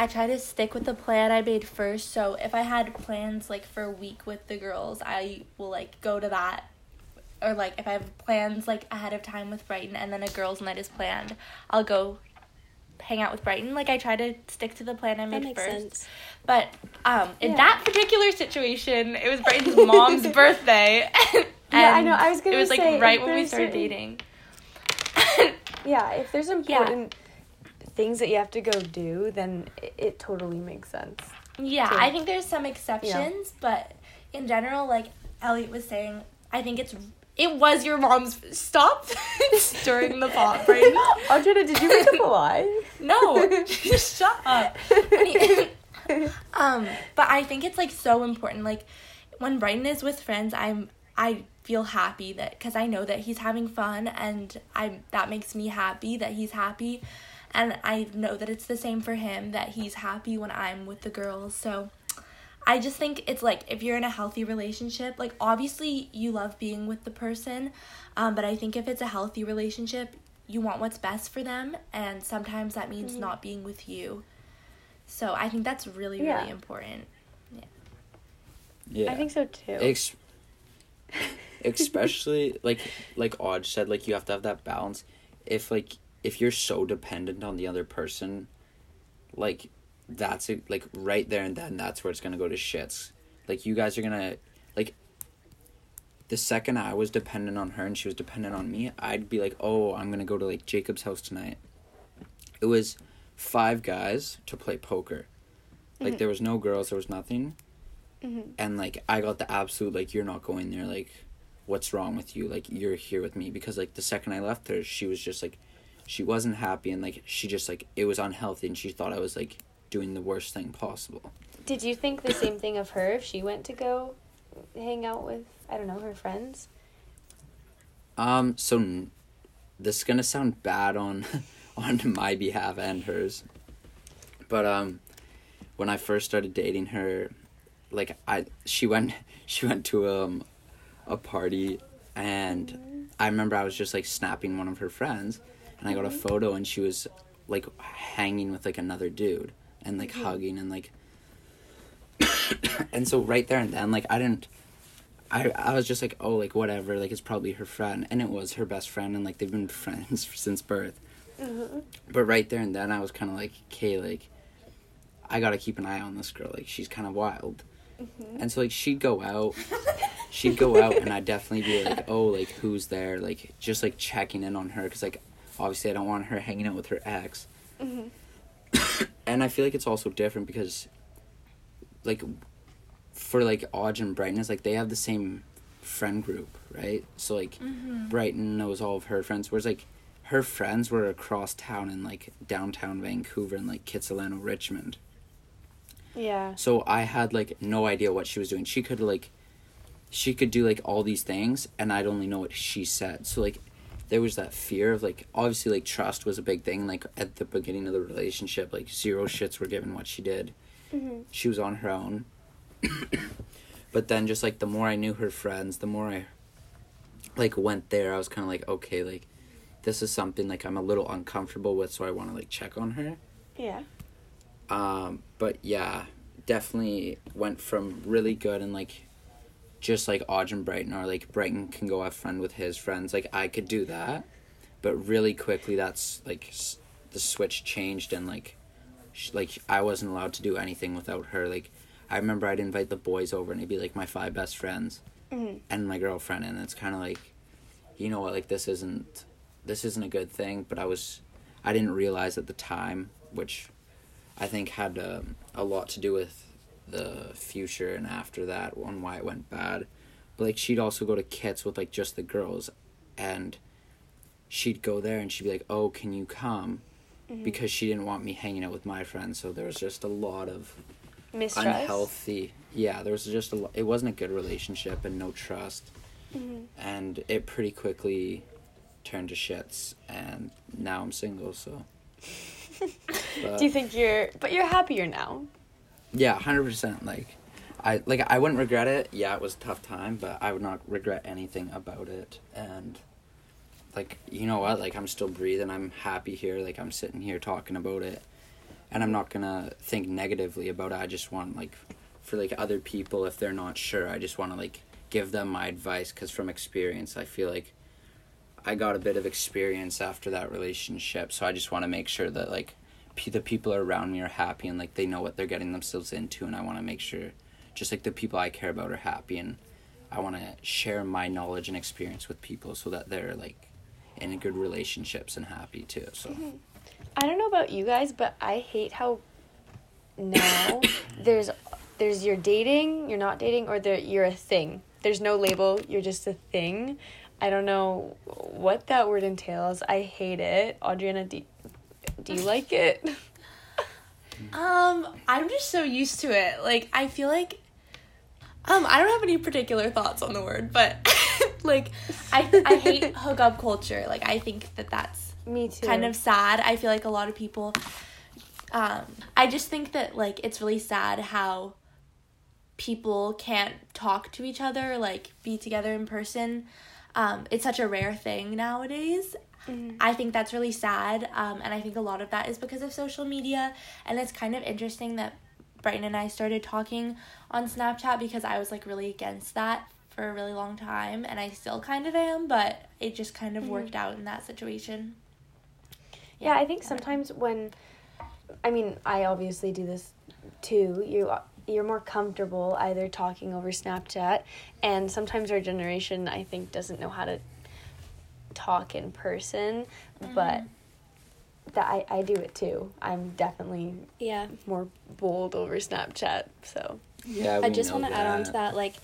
I try to stick with the plan I made first. So if I had plans, like, for a week with the girls, I will, like, go to that. Or, like, if I have plans, like, ahead of time with Brighton and then a girls' night is planned, I'll go hang out with Brighton. Like, I try to stick to the plan I made first. That makes sense. But in that particular situation, it was Brighton's mom's birthday. And yeah, I know. I was going to say. It was, like, right when we started dating. Yeah, if there's important... Yeah. Things that you have to go do, then it totally makes sense. Yeah, I think there's some exceptions, but in general, like Elliot was saying, I think it was your mom's. Stop stirring the pot, Brighton. Adreanna, did you make up a lie? No, shut up. But I think it's like so important. Like when Brighton is with friends, I feel happy that because I know that he's having fun, and that makes me happy that he's happy. And I know that it's the same for him, that he's happy when I'm with the girls. So I just think it's, like, if you're in a healthy relationship, like, obviously you love being with the person. But I think if it's a healthy relationship, you want what's best for them. And sometimes that means not being with you. So I think that's really, really important. Yeah. I think so, too. Especially, like Audge said, like, you have to have that balance. If you're so dependent on the other person, like, that's it, like, right there and then, that's where it's going to go to shits. Like, you guys are going to, like, the second I was dependent on her and she was dependent on me, I'd be like, oh, I'm going to go to, like, Jacob's house tonight. It was 5 guys to play poker. Like, there was no girls, there was nothing. And, like, I got the absolute, like, you're not going there, like, what's wrong with you? Like, you're here with me. Because, like, the second I left her, she was just, like, she wasn't happy, and, like, she just, like, it was unhealthy, and she thought I was, like, doing the worst thing possible. Did you think the same thing of her if she went to go hang out with, I don't know, her friends? So this is going to sound bad on my behalf and hers. But when I first started dating her, like, she went to a party, and I remember I was just, like, snapping one of her friends. And I got a photo, and she was, like, hanging with, like, another dude. And, like, hugging and, like... And so right there and then, like, I didn't... I was just like, oh, like, whatever. Like, it's probably her friend. And it was her best friend. And, like, they've been friends since birth. But right there and then, I was kind of like, okay, like... I gotta keep an eye on this girl. Like, she's kind of wild. And so, like, she'd go out... she'd go out, and I'd definitely be like, oh, like, who's there? Like, just, like, checking in on her. Because, like... obviously, I don't want her hanging out with her ex. And I feel like it's also different because, like, for, like, Audge and Brighton, it's, like, they have the same friend group, right? So, like, Brighton knows all of her friends, whereas, like, her friends were across town in, like, downtown Vancouver and, like, Kitsilano, Richmond. Yeah. So I had, like, no idea what she was doing. She could do, like, all these things, and I'd only know what she said. So, like... there was that fear of, like, obviously, like, trust was a big thing. Like, at the beginning of the relationship, like, 0 shits were given what she did. She was on her own. But then just, like, the more I knew her friends, the more I, like, went there, I was kind of like, okay, like, this is something, like, I'm a little uncomfortable with, so I want to, like, check on her. Yeah. But, yeah, definitely went from really good and, like, just, like, Audge and Brighton are, like, Brighton can go have fun with his friends. Like, I could do that. But really quickly, that's, like, the switch changed and, like, I wasn't allowed to do anything without her. Like, I remember I'd invite the boys over and it'd be, like, my 5 best friends and my girlfriend. And it's kind of like, you know what, like, this isn't a good thing. But I didn't realize at the time, which I think had a lot to do with the future and after that on why it went bad. But, like, she'd also go to Kits with, like, just the girls, and she'd go there and she'd be like, oh, can you come? Because she didn't want me hanging out with my friends. So there was just a lot of mistrust. Unhealthy, yeah, there was just it wasn't a good relationship and no trust. And it pretty quickly turned to shits, and now I'm single, so but... but you're happier now? Yeah, 100%. Like, I wouldn't regret it. Yeah, it was a tough time, but I would not regret anything about it. And, like, you know what? Like, I'm still breathing. I'm happy here. Like, I'm sitting here talking about it. and I'm not gonna think negatively about it. I just want, like, for, like, other people, if they're not sure, I just want to, like, give them my advice, because from experience, I feel like I got a bit of experience after that relationship, so I just want to make sure that, like, the people around me are happy and, like, they know what they're getting themselves into, and I want to make sure just, like, the people I care about are happy, and I want to share my knowledge and experience with people so that they're, like, in good relationships and happy too. So I don't know about you guys, but I hate how now there's you're dating, you're not dating, or you're a thing. There's no label, you're just a thing. I don't know what that word entails. I hate it. Adreanna, do you like it? I'm just so used to it. Like, I feel like I don't have any particular thoughts on the word, but like I hate hookup culture. Like, I think that's me too. Kind of sad. I feel like a lot of people I just think that, like, it's really sad how people can't talk to each other, like, be together in person. It's such a rare thing nowadays. Mm-hmm. I think that's really sad, and I think a lot of that is because of social media, and it's kind of interesting that Brighton and I started talking on Snapchat, because I was, like, really against that for a really long time, and I still kind of am, but it just kind of worked out in that situation. Yeah, I think sometimes when, I mean, I obviously do this too, you're more comfortable either talking over Snapchat, and sometimes our generation, I think, doesn't know how to talk in person, but that I do it too. I'm definitely more bold over Snapchat, so. Yeah, I just want to add on to that, like,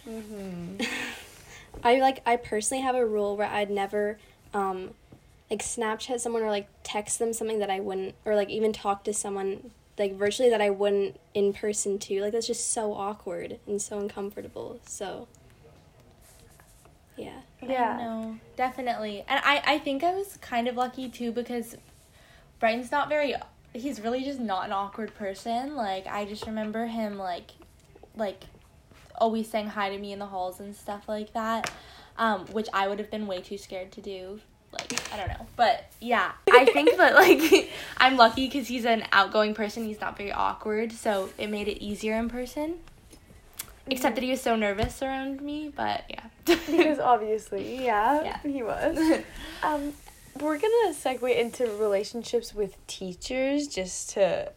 I personally have a rule where I'd never, like, Snapchat someone or, like, text them something that I wouldn't, or, like, even talk to someone, like, virtually that I wouldn't in person to. Like, that's just so awkward and so uncomfortable, so. Yeah. I know, definitely. And I think I was kind of lucky, too, because Brighton's not very, he's really just not an awkward person. Like, I just remember him, like always saying hi to me in the halls and stuff like that, which I would have been way too scared to do. Like, I don't know. But, yeah, I think that, like, I'm lucky because he's an outgoing person. He's not very awkward, so it made it easier in person. Except that he was so nervous around me, but yeah. Because obviously, yeah, he was. We're going to segue into relationships with teachers just to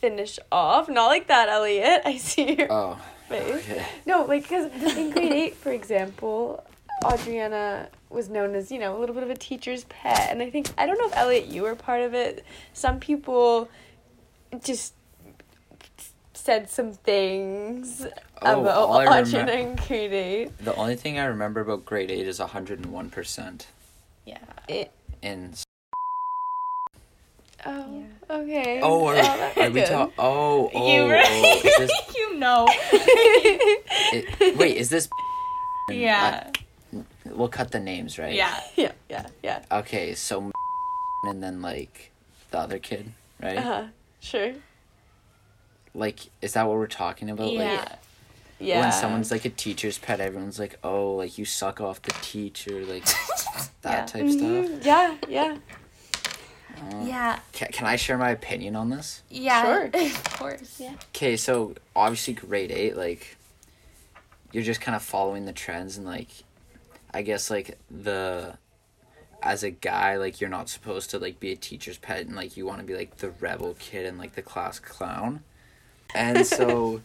finish off. Not like that, Elliot. I see your face. Okay. No, like, because in grade 8, for example, Adreanna was known as, you know, a little bit of a teacher's pet. And I think, I don't know if, Elliot, you were part of it. Some people just said some things about Adreanna in grade 8. The only thing I remember about grade 8 is 101%. Yeah. Oh, yeah. Okay. Oh, are we talking? Oh. You, right? Is this... you know. Wait, is this? Yeah. We'll cut the names, right? Yeah. Okay, so and then, like, the other kid, right? Uh-huh, sure. Like, is that what we're talking about? Yeah. Like, yeah. When someone's, like, a teacher's pet, everyone's like, oh, like, you suck off the teacher, like, that type stuff. Yeah. Yeah. Can I share my opinion on this? Yeah. Sure. Of course, yeah. Okay, so, obviously, grade 8, like, you're just kind of following the trends, and, like, I guess, like, as a guy, like, you're not supposed to, like, be a teacher's pet, and, like, you want to be, like, the rebel kid and, like, the class clown. And so,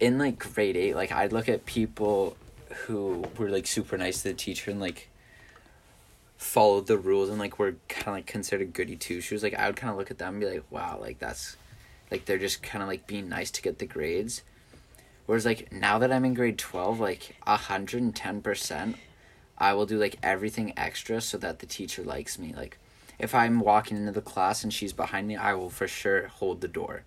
in, like, grade 8, like, I'd look at people who were, like, super nice to the teacher and, like, followed the rules and, like, were kind of, like, considered goody two-shoes. Like, I would kind of look at them and be like, wow, like, that's, like, they're just kind of, like, being nice to get the grades. Whereas, like, now that I'm in grade 12, like, 110%, I will do, like, everything extra so that the teacher likes me. Like, if I'm walking into the class and she's behind me, I will for sure hold the door.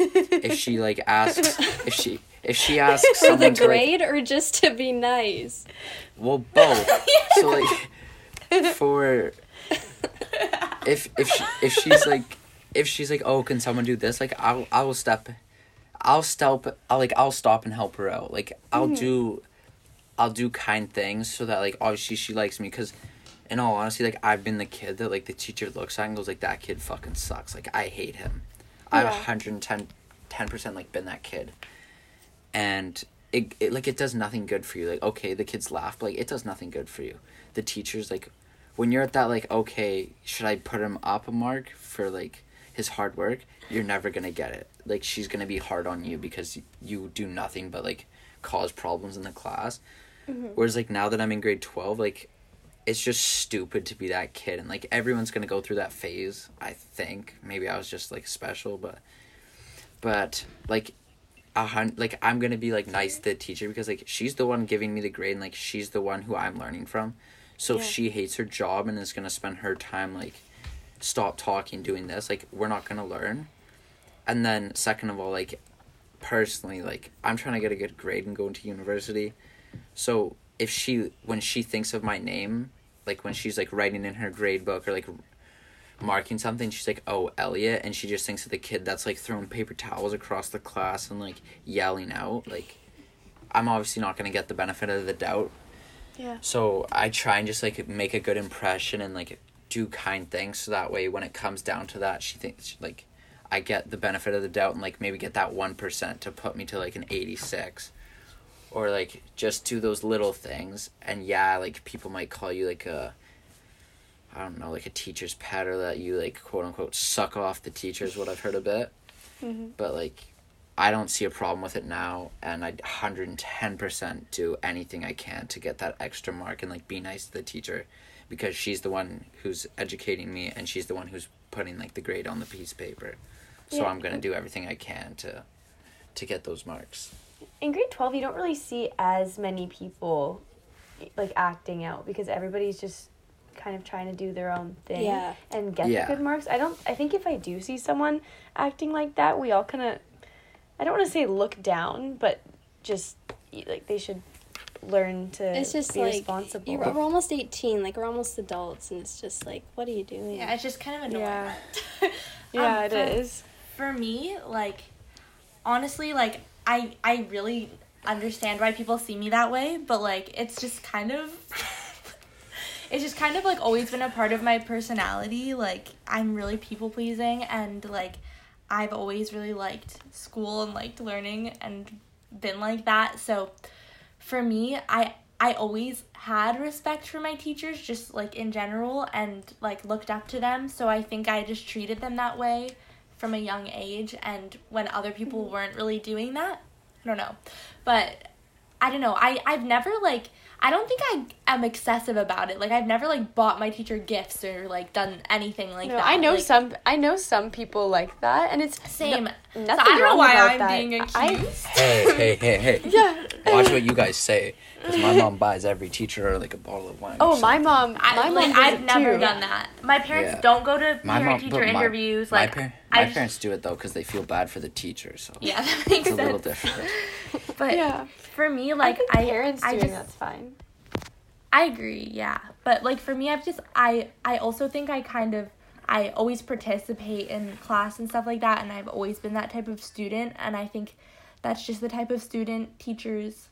If she, like, asks, if she asks someone for the grade, like, or just to be nice. Well, both. So, like, for if she's like, oh, can someone do this? Like, I'll stop and help her out. Like, I'll do kind things so that, like, obviously she likes me, because. In all honesty, like, I've been the kid that, like, the teacher looks at and goes, like, that kid fucking sucks. Like, I hate him. I've 10% like been that kid, and it like it does nothing good for you. Like, okay, the kids laugh, but like it does nothing good for you. The teachers, like, when you're at that, like, okay, should I put him up a mark for like his hard work? You're never gonna get it. Like, she's gonna be hard on you because you do nothing but like cause problems in the class. Mm-hmm. Whereas like now that I'm in grade 12, like, it's just stupid to be that kid, and like everyone's gonna go through that phase. I think maybe I was just like special, but like I'm gonna be like nice to the teacher because like she's the one giving me the grade, and like she's the one who I'm learning from. So if she hates her job and is gonna spend her time like stop talking, doing this, like we're not gonna learn. And then second of all, like personally, like I'm trying to get a good grade and go into university, so if she, when she thinks of my name, like when she's like writing in her grade book or like marking something, she's like, oh, Elliot, and she just thinks of the kid that's like throwing paper towels across the class and like yelling out. Like, I'm obviously not gonna get the benefit of the doubt. Yeah. So I try and just like make a good impression and like do kind things, so that way when it comes down to that, she thinks like I get the benefit of the doubt and like maybe get that 1% to put me to like an 86. Or, like, just do those little things. And, yeah, like, people might call you, like, a teacher's pet, or that you, like, quote-unquote, suck off the teachers, what I've heard a bit. Mm-hmm. But, like, I don't see a problem with it now, and I 110% do anything I can to get that extra mark and, like, be nice to the teacher, because she's the one who's educating me, and she's the one who's putting, like, the grade on the piece of paper. So I'm going to do everything I can to get those marks. In grade 12, you don't really see as many people, like, acting out, because everybody's just kind of trying to do their own thing and get the good marks. I think if I do see someone acting like that, we all kind of, I don't want to say look down, but just, like, they should learn to be like, responsible. We're almost 18, like, we're almost adults, and it's just like, what are you doing? Yeah, it's just kind of annoying. Yeah, it is. For me, like, honestly, like, I really understand why people see me that way, but, like, it's just kind of, like, always been a part of my personality. Like, I'm really people-pleasing, and, like, I've always really liked school and liked learning and been like that. So, for me, I always had respect for my teachers, just, like, in general, and, like, looked up to them. So I think I just treated them that way from a young age, and when other people weren't really doing that, I don't know. But I don't know, I've never, like, I don't think I am excessive about it. Like, I've never, like, bought my teacher gifts or, like, done anything like that. I know some people like that, and it's same. So I don't know why I'm being accused. Hey. Yeah. Watch what you guys say, because my mom buys every teacher, like, a bottle of wine. Oh, my mom I've never done that. My parents don't go to parent-teacher interviews. Like, my parents do it, though, because they feel bad for the teacher, so. Yeah, that makes sense. It's a little different. But for me, like, that's fine. I agree, yeah. But, like, for me, I also think I always participate in class and stuff like that, and I've always been that type of student, and I think that's just the type of student teachers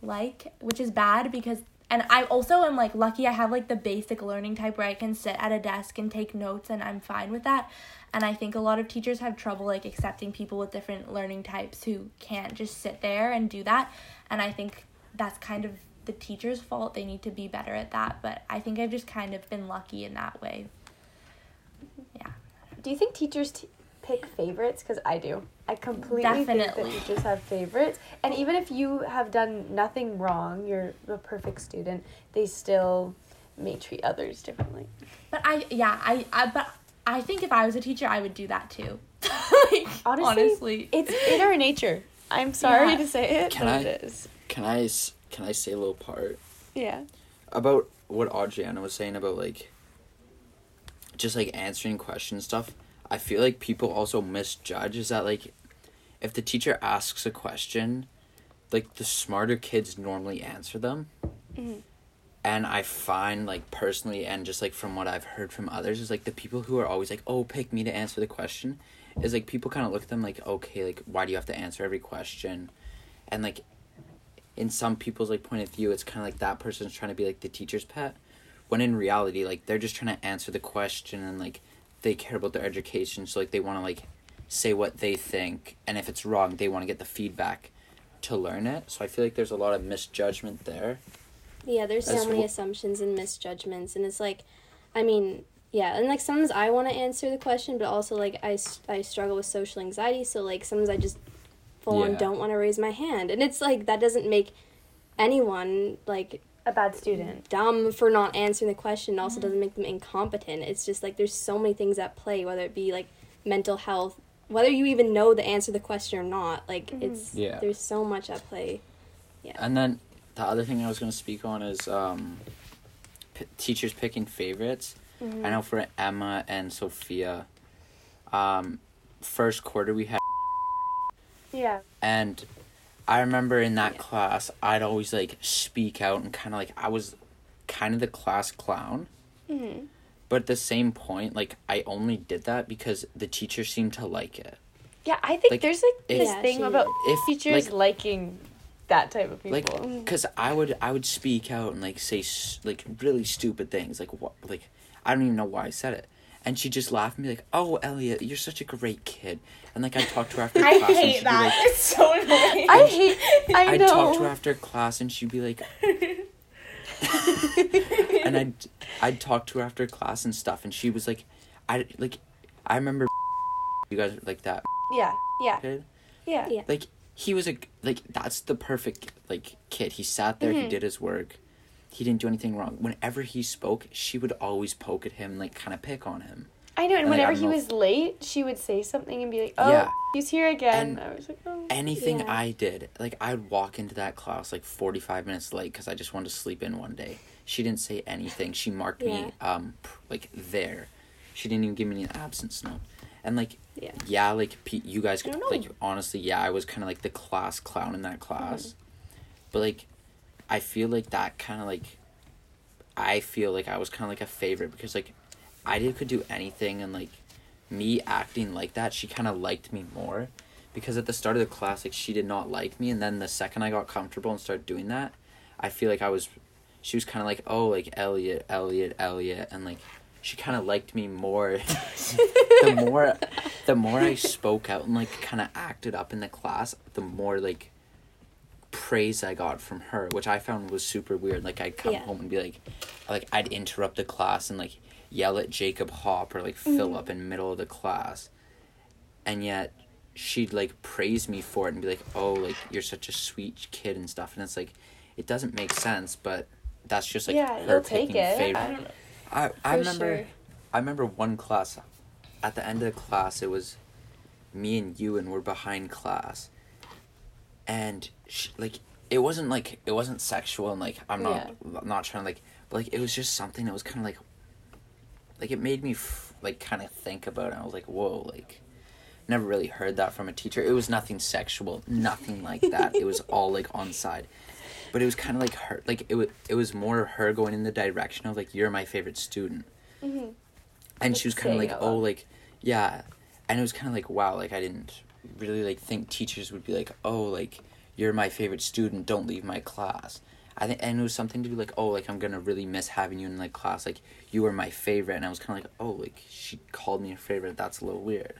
like, which is bad, because, and I also am, like, lucky I have, like, the basic learning type where I can sit at a desk and take notes, and I'm fine with that. And I think a lot of teachers have trouble, like, accepting people with different learning types who can't just sit there and do that. And I think that's kind of the teacher's fault. They need to be better at that. But I think I've just kind of been lucky in that way. Yeah. Do you think teachers pick favorites? Because I do. I completely think that teachers have favorites. And even if you have done nothing wrong, you're a perfect student, they still may treat others differently. But I think if I was a teacher, I would do that too. Like, honestly, it's in our nature. I'm sorry to say it, but it is. Can I say a little part? Yeah. About what Adreanna was saying about, like, just, like, answering questions stuff. I feel like people also misjudge is that, like, if the teacher asks a question, like, the smarter kids normally answer them. Mm-hmm. And I find, like, personally, and just, like, from what I've heard from others, is, like, the people who are always, like, oh, pick me to answer the question, is, like, people kind of look at them, like, okay, like, why do you have to answer every question? And, like, in some people's, like, point of view, it's kind of, like, that person's trying to be, like, the teacher's pet, when in reality, like, they're just trying to answer the question, and, like, they care about their education, so, like, they want to, like, say what they think, and if it's wrong, they want to get the feedback to learn it. So I feel like there's a lot of misjudgment there. Yeah, there's so many assumptions and misjudgments, and it's like, I mean, yeah, and like sometimes I want to answer the question, but also like I struggle with social anxiety, so like sometimes I just full-on don't want to raise my hand, and it's like that doesn't make anyone like a bad student, dumb for not answering the question, also doesn't make them incompetent. It's just like there's so many things at play, whether it be like mental health, whether you even know the answer to the question or not, like it's there's so much at play. Yeah, and then the other thing I was going to speak on is teachers picking favorites. I know for Emma and Sophia, first quarter we had and I remember in that class, I'd always, like, speak out and kind of, like, I was kind of the class clown. But at the same point, like, I only did that because the teacher seemed to like it. Yeah, I think like, there's, like, if, this thing about teachers like, liking that type of people. Like, because I would speak out and, like, say, like, really stupid things. Like, what, like, I don't even know why I said it. And she just laughed at me like, "Oh, Elliot, you're such a great kid." And like I talked to her after class. I hate that. Like, it's so annoying. I know. I talked to her after class, and she'd be like, and I'd talk to her after class and stuff, and she was like, I remember you guys like that. Yeah. Kid? Yeah. Like he was that's the perfect like kid. He sat there. He did his work. He didn't do anything wrong. Whenever he spoke, she would always poke at him and, like, kind of pick on him. I know, and like, whenever he was late, she would say something and be like, oh, he's here again. And I was like, oh. Anything I did, like, I would walk into that class, like, 45 minutes late because I just wanted to sleep in one day. She didn't say anything. She marked me, there. She didn't even give me an absence note. And, like, you guys, like, honestly, I was kind of, like, the class clown in that class. But, like, I feel like that kind of, like, I feel like I was kind of, like, a favorite because, like, could do anything and, like, me acting like that, she kind of liked me more because at the start of the class, like, she did not like me, and then the second I got comfortable and started doing that, I feel like she was kind of like, oh, like, Elliot, and, like, she kind of liked me more. The more I spoke out and, like, kind of acted up in the class, the more, like, praise I got from her, which I found was super weird. Like I'd come home and be like I'd interrupt the class and like yell at Jacob Hop or like Philip in the middle of the class, and yet she'd like praise me for it and be like, oh, like you're such a sweet kid and stuff, and it's like it doesn't make sense, but that's just like her picking favorite. I remember one class at the end of the class, it was me and you, and we're behind class. And she, like it wasn't sexual, and like I'm not trying to like, but like it was just something that was kind of like it made me like kind of think about it. I was like, whoa, like never really heard that from a teacher. It was nothing sexual, nothing like that. It was all like on side, but it was kind of like her, like it was more her going in the direction of like, you're my favorite student, and like she was kind of like, oh, like and it was kind of like, wow, like I didn't really like think teachers would be like, oh, like you're my favorite student, don't leave my class. I think, and it was something to be like, oh, like I'm gonna really miss having you in like class, like you were my favorite. And I was kind of like, oh, like she called me a favorite, that's a little weird.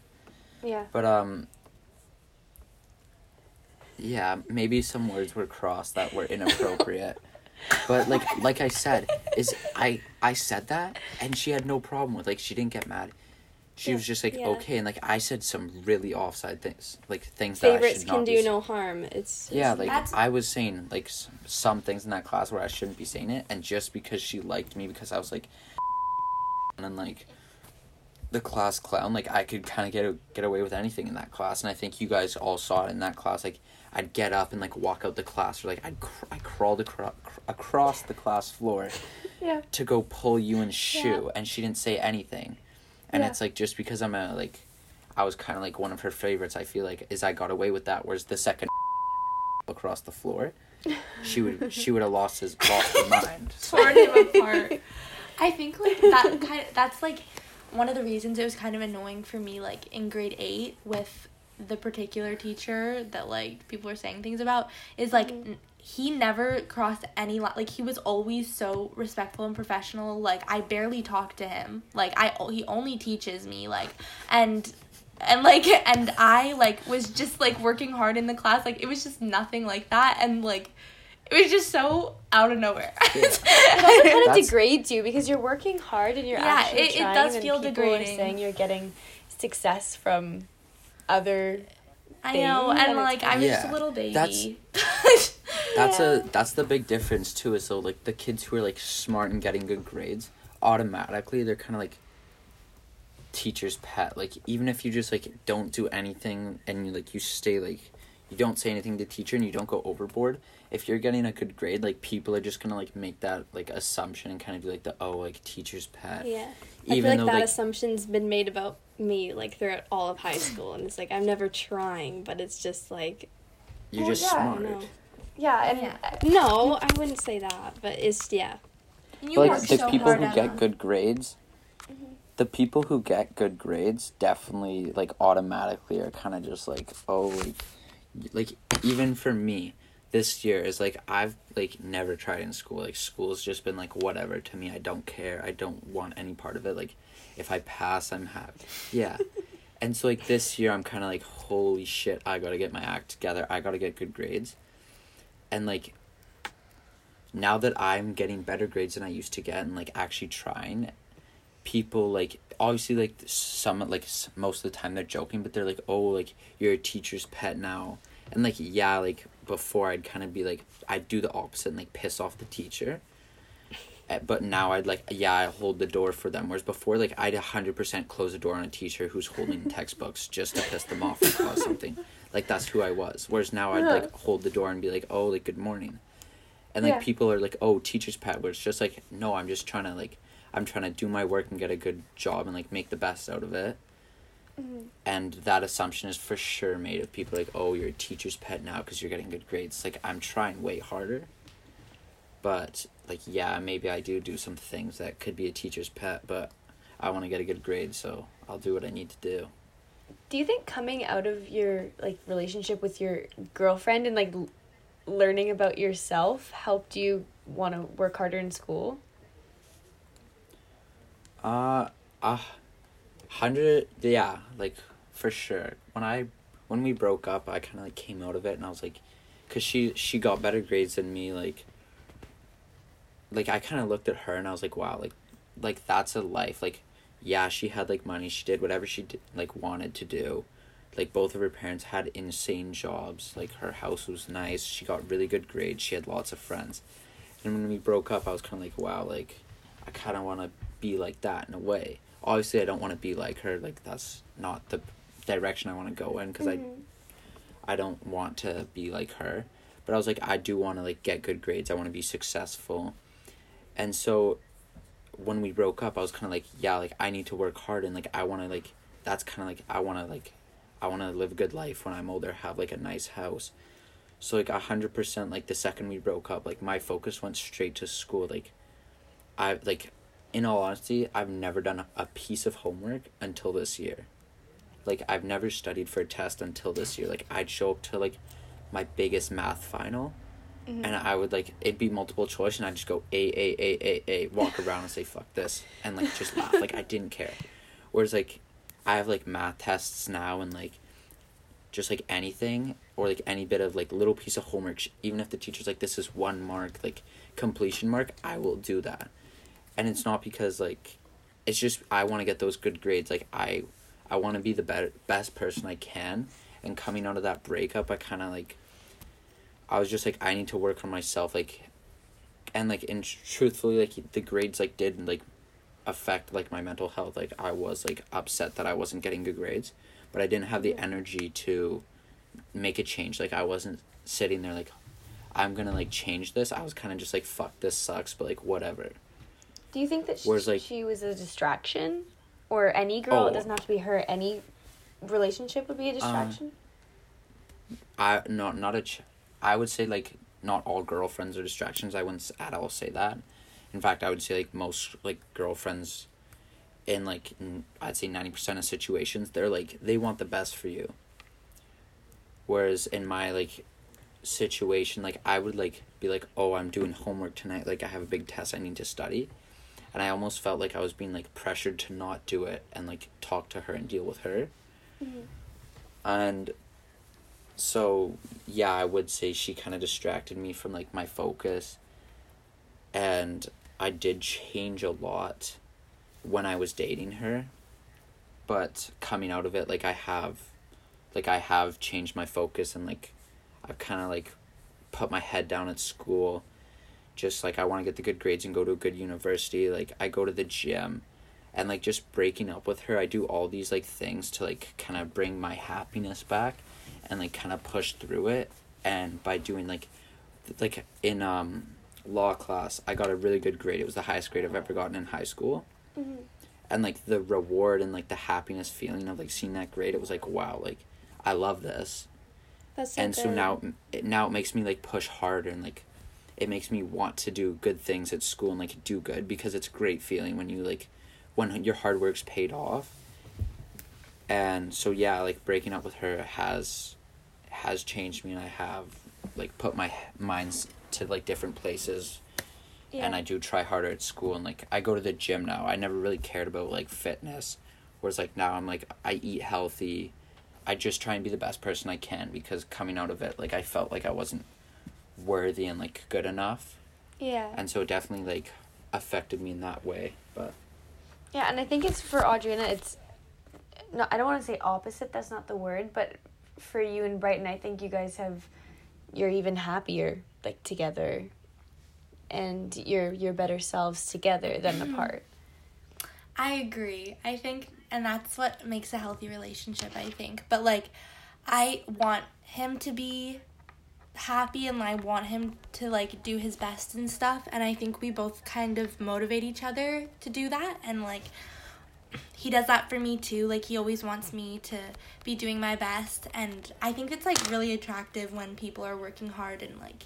But maybe some words were crossed that were inappropriate. But like I said, is I said that, and she had no problem with, like she didn't get mad. She was just like, okay, and like I said some really offside things, like things favorites that I should not be saying. Favorites can do no harm. It's like I was saying like some things in that class where I shouldn't be saying it, and just because she liked me because I was like, and then like the class clown, like I could kind of get away with anything in that class. And I think you guys all saw it in that class. Like I'd get up and like walk out the class, or like I crawled across the class floor to go pull you in shoe, and she didn't say anything. And it's, like, just because I'm a, like, I was kind of, like, one of her favorites, I feel like, is I got away with that, whereas the second across the floor, she would have lost her mind. Torn him apart. I think, like, that's, like, one of the reasons it was kind of annoying for me, like, in grade 8 with the particular teacher that, like, people were saying things about, is, like, he never crossed any line. Like, he was always so respectful and professional. Like, I barely talk to him. Like, he only teaches me, like, and And I was just, working hard in the class. It was just nothing like that. And, it was just so out of nowhere. Yeah. It kind of degrades you because you're working hard and you're actually trying. Yeah, it does feel degrading. People are saying you're getting success from other things. I know, and, I'm just a little baby. That's the big difference, too, is, the kids who are, smart and getting good grades, automatically, they're kind of, teacher's pet. Even if you just don't do anything and you stay you don't say anything to teacher and you don't go overboard, if you're getting a good grade, people are just gonna make that assumption and kind of do teacher's pet. Yeah, I even feel though, that assumption's been made about me throughout all of high school, and it's I'm never trying, but it's just you're just smart. No, I wouldn't say that, but it's you work so hard. People who get good grades. The people who get good grades definitely, automatically are kind of just, even for me, this year is, I've, never tried in school. School's just been, whatever to me. I don't care. I don't want any part of it. If I pass, I'm happy. Yeah. And so, this year, I'm kind of holy shit, I gotta get my act together. I gotta get good grades. And, now that I'm getting better grades than I used to get and, actually trying... People obviously some most of the time they're joking, but they're you're a teacher's pet now, and before I'd kind of be I'd do the opposite and piss off the teacher, but now I'd I hold the door for them, whereas before I'd 100% close the door on a teacher who's holding textbooks just to piss them off or cause something. That's who I was, whereas now I'd hold the door and be good morning, and people are teacher's pet, where it's just no, I'm just trying to I'm trying to do my work and get a good job and, make the best out of it. Mm-hmm. And that assumption is for sure made of people, you're a teacher's pet now because you're getting good grades. I'm trying way harder. But, maybe I do some things that could be a teacher's pet, but I want to get a good grade, so I'll do what I need to do. Do you think coming out of your, relationship with your girlfriend and, learning about yourself helped you want to work harder in school? 100, yeah, for sure. When we broke up, I kind of, came out of it, and I was, because she got better grades than me, I kind of looked at her, and I was, wow, that's a life, yeah, she had, money, she did whatever she did, wanted to do, both of her parents had insane jobs, her house was nice, she got really good grades, she had lots of friends, and when we broke up, I was kind of, wow, I kind of want to be like that in a way. Obviously I don't want to be like her, that's not the direction I want to go in, because I don't want to be like her, but I was I do want to get good grades, I want to be successful. And so when we broke up, I was kind of I need to work hard, and I want to that's kind of I want to live a good life when I'm older, have a nice house. So 100% the second we broke up, my focus went straight to school. I in all honesty, I've never done a piece of homework until this year. I've never studied for a test until this year. I'd show up to, my biggest math final, and I would, it'd be multiple choice, and I'd just go, A, walk around and say, fuck this, and, just laugh. I didn't care. Whereas, I have, math tests now, and, just, anything, or, any bit of, little piece of homework, even if the teacher's this is 1 mark, completion mark, I will do that. And it's not because, it's just I want to get those good grades. I want to be the best person I can. And coming out of that breakup, I kind of, I was just, I need to work on myself, and, in truthfully, the grades, did, affect, my mental health. I was, upset that I wasn't getting good grades. But I didn't have the energy to make a change. I wasn't sitting there, I'm going to, change this. I was kind of just, fuck, this sucks, but, whatever. Do you think that she was a distraction? Or any girl, it doesn't have to be her, any relationship would be a distraction? I would say, not all girlfriends are distractions. I wouldn't at all say that. In fact, I would say, most, girlfriends in, I'd say 90% of situations, they're, they want the best for you. Whereas in my, situation, I would, be oh, I'm doing homework tonight. I have a big test I need to study. And I almost felt I was being, pressured to not do it and, talk to her and deal with her. Mm-hmm. And so, yeah, I would say she kind of distracted me from, like, my focus. And I did change a lot when I was dating her. But coming out of it, like, I have changed my focus, and, like, I've kind of, like, put my head down at school. Just, like, I want to get the good grades and go to a good university. Like, I go to the gym. And, like, just breaking up with her, I do all these, like, things to, like, kind of bring my happiness back and, like, kind of push through it. And by doing, like in law class, I got a really good grade. It was the highest grade I've ever gotten in high school. Mm-hmm. And, like, the reward and, like, the happiness feeling of, like, seeing that grade, it was like, wow, like, I love this. That's so good. And so now it makes me, like, push harder, and, like, it makes me want to do good things at school and, like, do good, because it's a great feeling when you, like, when your hard work's paid off. And so, yeah, like, breaking up with her has changed me, and I have, like, put my minds to, like, different places. Yeah. And I do try harder at school, and, like, I go to the gym now. I never really cared about, like, fitness, whereas, like, now I'm, like, I eat healthy. I just try and be the best person I can, because coming out of it, like, I felt like I wasn't worthy and, like, good enough. Yeah. And so it definitely, like, affected me in that way, but... Yeah, and I think it's for Adreanna, it's... No, I don't want to say opposite, that's not the word, but for you and Brighton, I think you guys have... You're even happier, like, together. And your better selves together than apart. I agree. I think... And that's what makes a healthy relationship, I think. But, like, I want him to be happy, and I want him to, like, do his best and stuff, and I think we both kind of motivate each other to do that. And, like, he does that for me too. Like, he always wants me to be doing my best, and I think it's, like, really attractive when people are working hard and, like,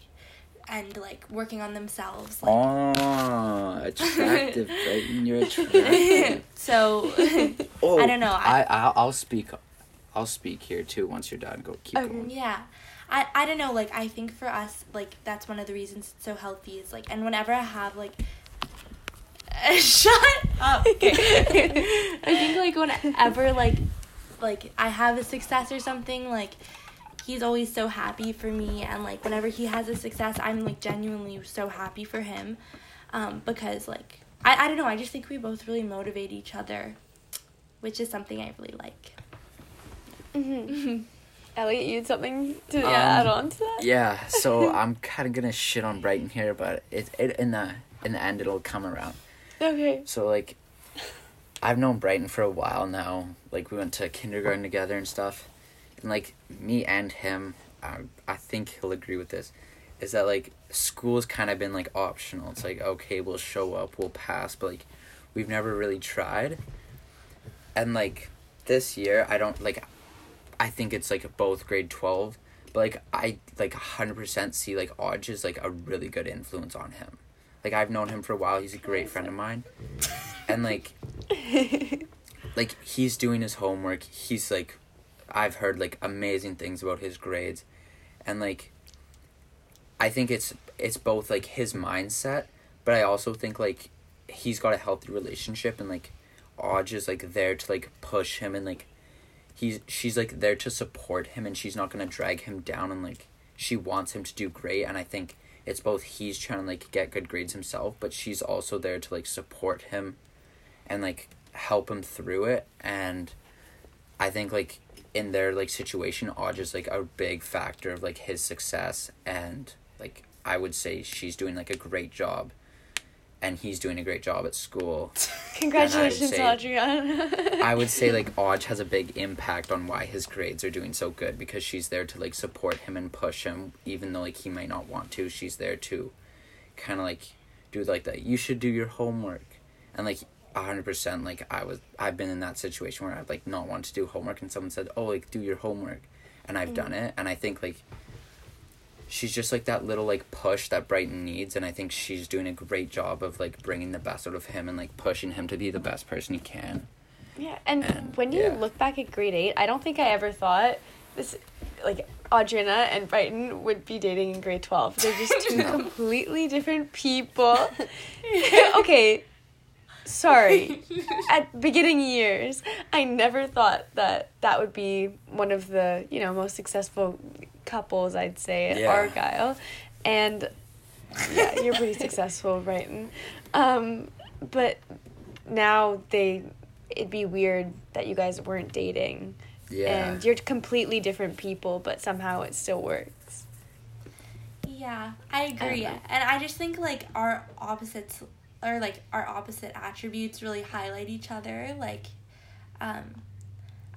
working on themselves. Like. Oh, attractive, right? You're attractive. So, oh, I don't know. I'll speak here too once you're done. Go keep going. Yeah. I don't know, like, I think for us, like, that's one of the reasons it's so healthy is, like, and whenever I have, like, shut up. Okay. I think, like, whenever, like, I have a success or something, like, he's always so happy for me, and, like, whenever he has a success, I'm, like, genuinely so happy for him, because, like, I don't know, I just think we both really motivate each other, which is something I really like. Mm-hmm. Elliot, you had something to add on to that? Yeah, so I'm kind of going to shit on Brighton here, but it in the end, it'll come around. Okay. So, like, I've known Brighton for a while now. Like, we went to kindergarten together and stuff. And, like, me and him, I think he'll agree with this, is that, like, school's kind of been, like, optional. It's like, okay, we'll show up, we'll pass, but, like, we've never really tried. And, like, this year, I don't, like... I think it's, like, both grade 12, but, like, I, like, 100% see, like, Odge is, like, a really good influence on him. Like, I've known him for a while. He's a great friend of mine. And, like, like, he's doing his homework. He's, like, I've heard, like, amazing things about his grades. And, like, I think it's both, like, his mindset, but I also think, like, he's got a healthy relationship, and, like, Odge is, like, there to, like, push him, and, like, she's like there to support him, and she's not gonna drag him down, and, like, she wants him to do great. And I think it's both, he's trying to, like, get good grades himself, but she's also there to, like, support him and, like, help him through it. And I think, like, in their, like, situation, Odge is, like, a big factor of, like, his success, and, like, I would say she's doing, like, a great job. And he's doing a great job at school. Congratulations, Adreanna. I would say, like, Odge has a big impact on why his grades are doing so good, because she's there to, like, support him and push him, even though, like, he might not want to. She's there to kind of, like, do, like, that. You should do your homework. And, like, 100%, like, I've been in that situation where I've, like, not wanted to do homework, and someone said, oh, like, do your homework. And I've done it. And I think, like... She's just, like, that little, like, push that Brighton needs, and I think she's doing a great job of, like, bringing the best out of him and, like, pushing him to be the best person he can. Yeah, and when you look back at grade 8, I don't think I ever thought this, like, Adreanna and Brighton would be dating in grade 12. They're just two completely different people. Okay, Sorry. At beginning years, I never thought that that would be one of the, you know, most successful couples, I'd say, at Argyle. And, yeah, you're pretty successful, Brighton. But now it'd be weird that you guys weren't dating. Yeah. And you're completely different people, but somehow it still works. Yeah, I agree. And I just think, like, our opposites... or, like, our opposite attributes really highlight each other. Like, I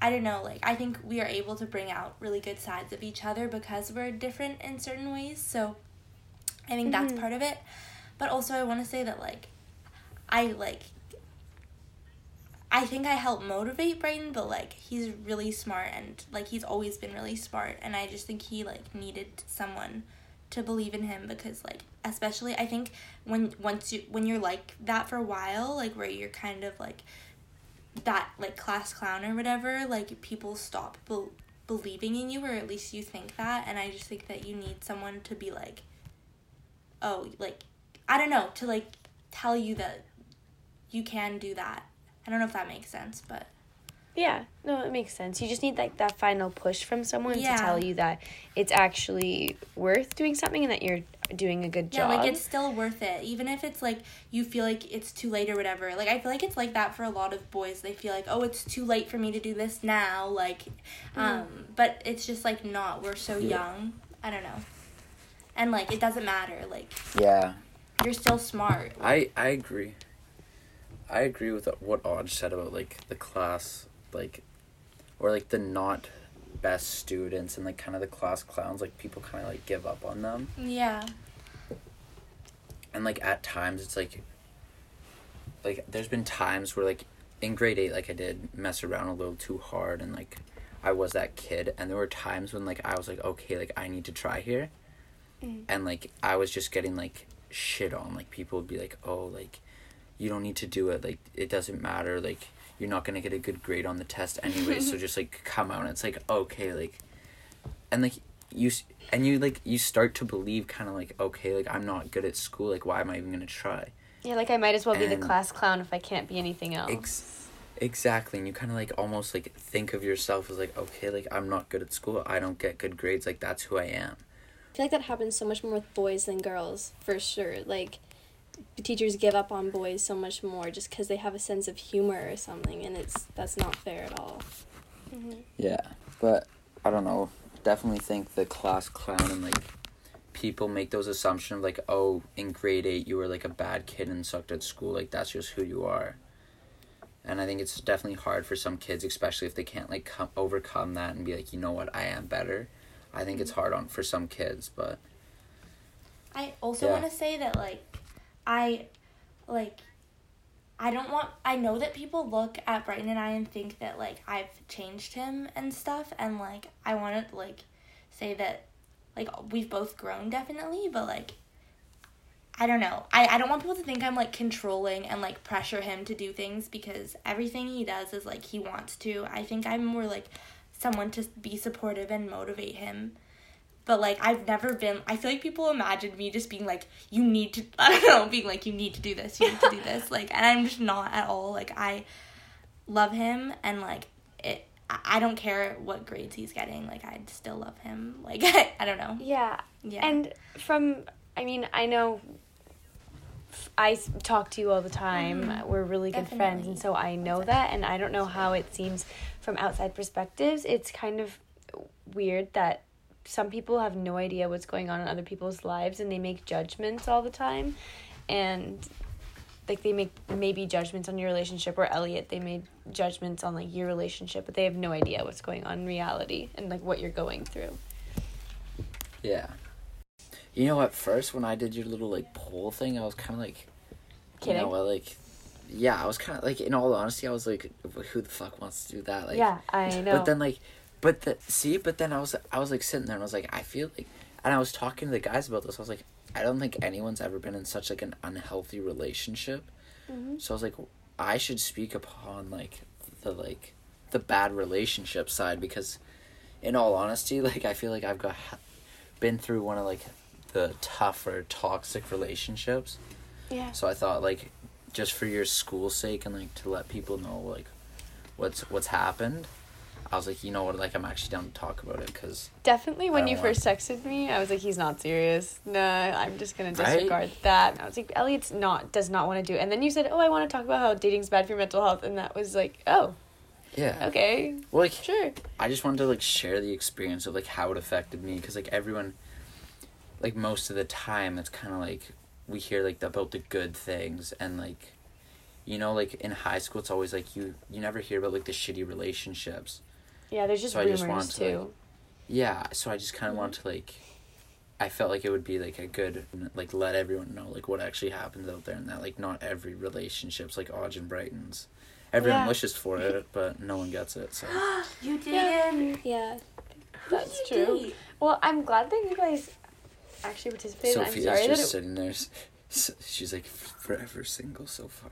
don't know. Like, I think we are able to bring out really good sides of each other because we're different in certain ways. So, I think that's part of it. But also, I want to say that, like, I think I help motivate Brayden, but, like, he's really smart. And, like, he's always been really smart. And I just think he, like, needed someone to believe in him because, like, especially I think when you're like that for a while, like, where you're kind of like that, like, class clown or whatever, like, people stop believing in you, or at least you think that. And I just think that you need someone to be like, oh, like, I don't know, to, like, tell you that you can do that. I don't know if that makes sense, but yeah, no, it makes sense. You just need, like, that final push from someone to tell you that it's actually worth doing something and that you're doing a good job. Yeah, like, it's still worth it. Even if it's, like, you feel like it's too late or whatever. Like, I feel like it's like that for a lot of boys. They feel like, oh, it's too late for me to do this now. Like, but it's just, like, not. We're so young. I don't know. And, like, it doesn't matter. Like, yeah, you're still smart. I agree. I agree with what Aj said about, like, the class... like, or, like, the not best students and, like, kind of the class clowns, like, people kind of, like, give up on them. Yeah. And, like, at times it's, like, there's been times where, like, in grade 8, like, I did mess around a little too hard and, like, I was that kid. And there were times when, like, I was, like, okay, like, I need to try here. And, like, I was just getting, like, shit on. Like, people would be, like, oh, like, you don't need to do it. Like, it doesn't matter. Like, you're not going to get a good grade on the test anyway, so just, like, come out. And it's, like, okay, like, and, like, you start to believe kind of, like, okay, like, I'm not good at school, like, why am I even going to try? Yeah, like, I might as well be the class clown if I can't be anything else. Exactly, and you kind of, like, almost, like, think of yourself as, like, okay, like, I'm not good at school, I don't get good grades, like, that's who I am. I feel like that happens so much more with boys than girls, for sure, like... teachers give up on boys so much more just because they have a sense of humor or something, and that's not fair at all. Yeah, but I don't know, definitely think the class clown and, like, people make those assumptions of, like, oh, in grade 8 you were, like, a bad kid and sucked at school, like, that's just who you are. And I think it's definitely hard for some kids, especially if they can't, like, overcome that and be like, you know what, I am better. I think it's hard on for some kids, but I also want to say that, like, I know that people look at Brighton and I and think that, like, I've changed him and stuff, and, like, I want to, like, say that, like, we've both grown definitely, but, like, I don't know. I don't want people to think I'm, like, controlling and, like, pressure him to do things, because everything he does is, like, he wants to. I think I'm more, like, someone to be supportive and motivate him. But, like, I've never been... I feel like people imagine me just being, like, you need to... I don't know, being, like, you need to do this, you need to do this. Like, and I'm just not at all. Like, I love him, and, like, it... I don't care what grades he's getting. Like, I'd still love him. Like, I don't know. Yeah. And from... I mean, I know... I talk to you all the time. We're really good friends, and so I know that. And I don't know how it seems from outside perspectives. It's kind of weird that... some people have no idea what's going on in other people's lives, and they make judgments all the time. And, like, they make maybe judgments on your relationship, or Elliot, they made judgments on, like, your relationship, but they have no idea what's going on in reality and, like, what you're going through. Yeah. You know, at first, when I did your little, like, poll thing, I was kind of, like... kidding? You know, like... yeah, I was kind of, like, in all honesty, I was, like, who the fuck wants to do that? Like, yeah, I know. But then, like... But then I was like sitting there and I was like, I feel like, and I was talking to the guys about this. I was like, I don't think anyone's ever been in such, like, an unhealthy relationship. So I was like, I should speak upon, like, the bad relationship side, because in all honesty, like, I feel like I've been through one of, like, the tougher toxic relationships. Yeah. So I thought, like, just for your school's sake and like to let people know like what's happened, I was like, you know what, like I'm actually down to talk about it, because definitely when you first texted me, I was like, he's not serious. Nah, I'm just gonna disregard that. And I was like, Elliot's does not want to do it. And then you said, oh, I want to talk about how dating's bad for your mental health, and that was like, oh, yeah, okay, well, like sure. I just wanted to like share the experience of like how it affected me, because like everyone, like most of the time, it's kind of like we hear like about the good things and like, you know, like in high school, it's always like you never hear about like the shitty relationships. Yeah, there's just rumors too. Like, yeah, so I just kind of wanted to like, I felt like it would be like a good, like let everyone know like what actually happens out there, and that like not every relationship's like Odds and Brightons. Everyone wishes for it, but no one gets it. So you did. Yeah, that's true. Date? Well, I'm glad that you guys actually participated. Sophia's sitting there. She's like forever single so far.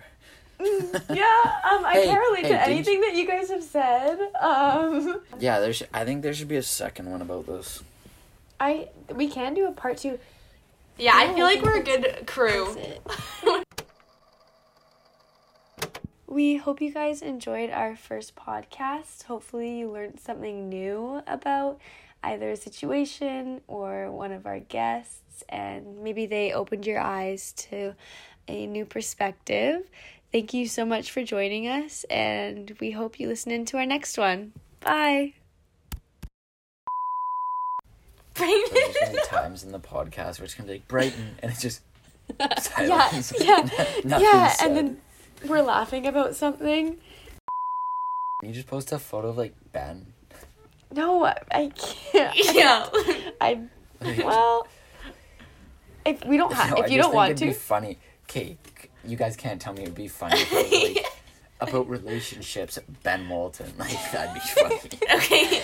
I can't relate to anything that you guys have said. Yeah, I think there should be a second one about this. We can do a part two. Yeah, I feel like we're a good crew. We hope you guys enjoyed our first podcast. Hopefully you learned something new about either a situation or one of our guests, and maybe they opened your eyes to a new perspective. Thank you so much for joining us, and we hope you listen in to our next one. Bye. Brighton. There's many times in the podcast where it's going to be like, Brighton, and it's just silence. Nothing said. And then we're laughing about something. Can you just post a photo of, like, Ben? No, I can't. Yeah. If you don't want to. It'd be funny. Okay. You guys can't tell me it'd be funny about relationships. Ben Walton, like that'd be funny. Okay.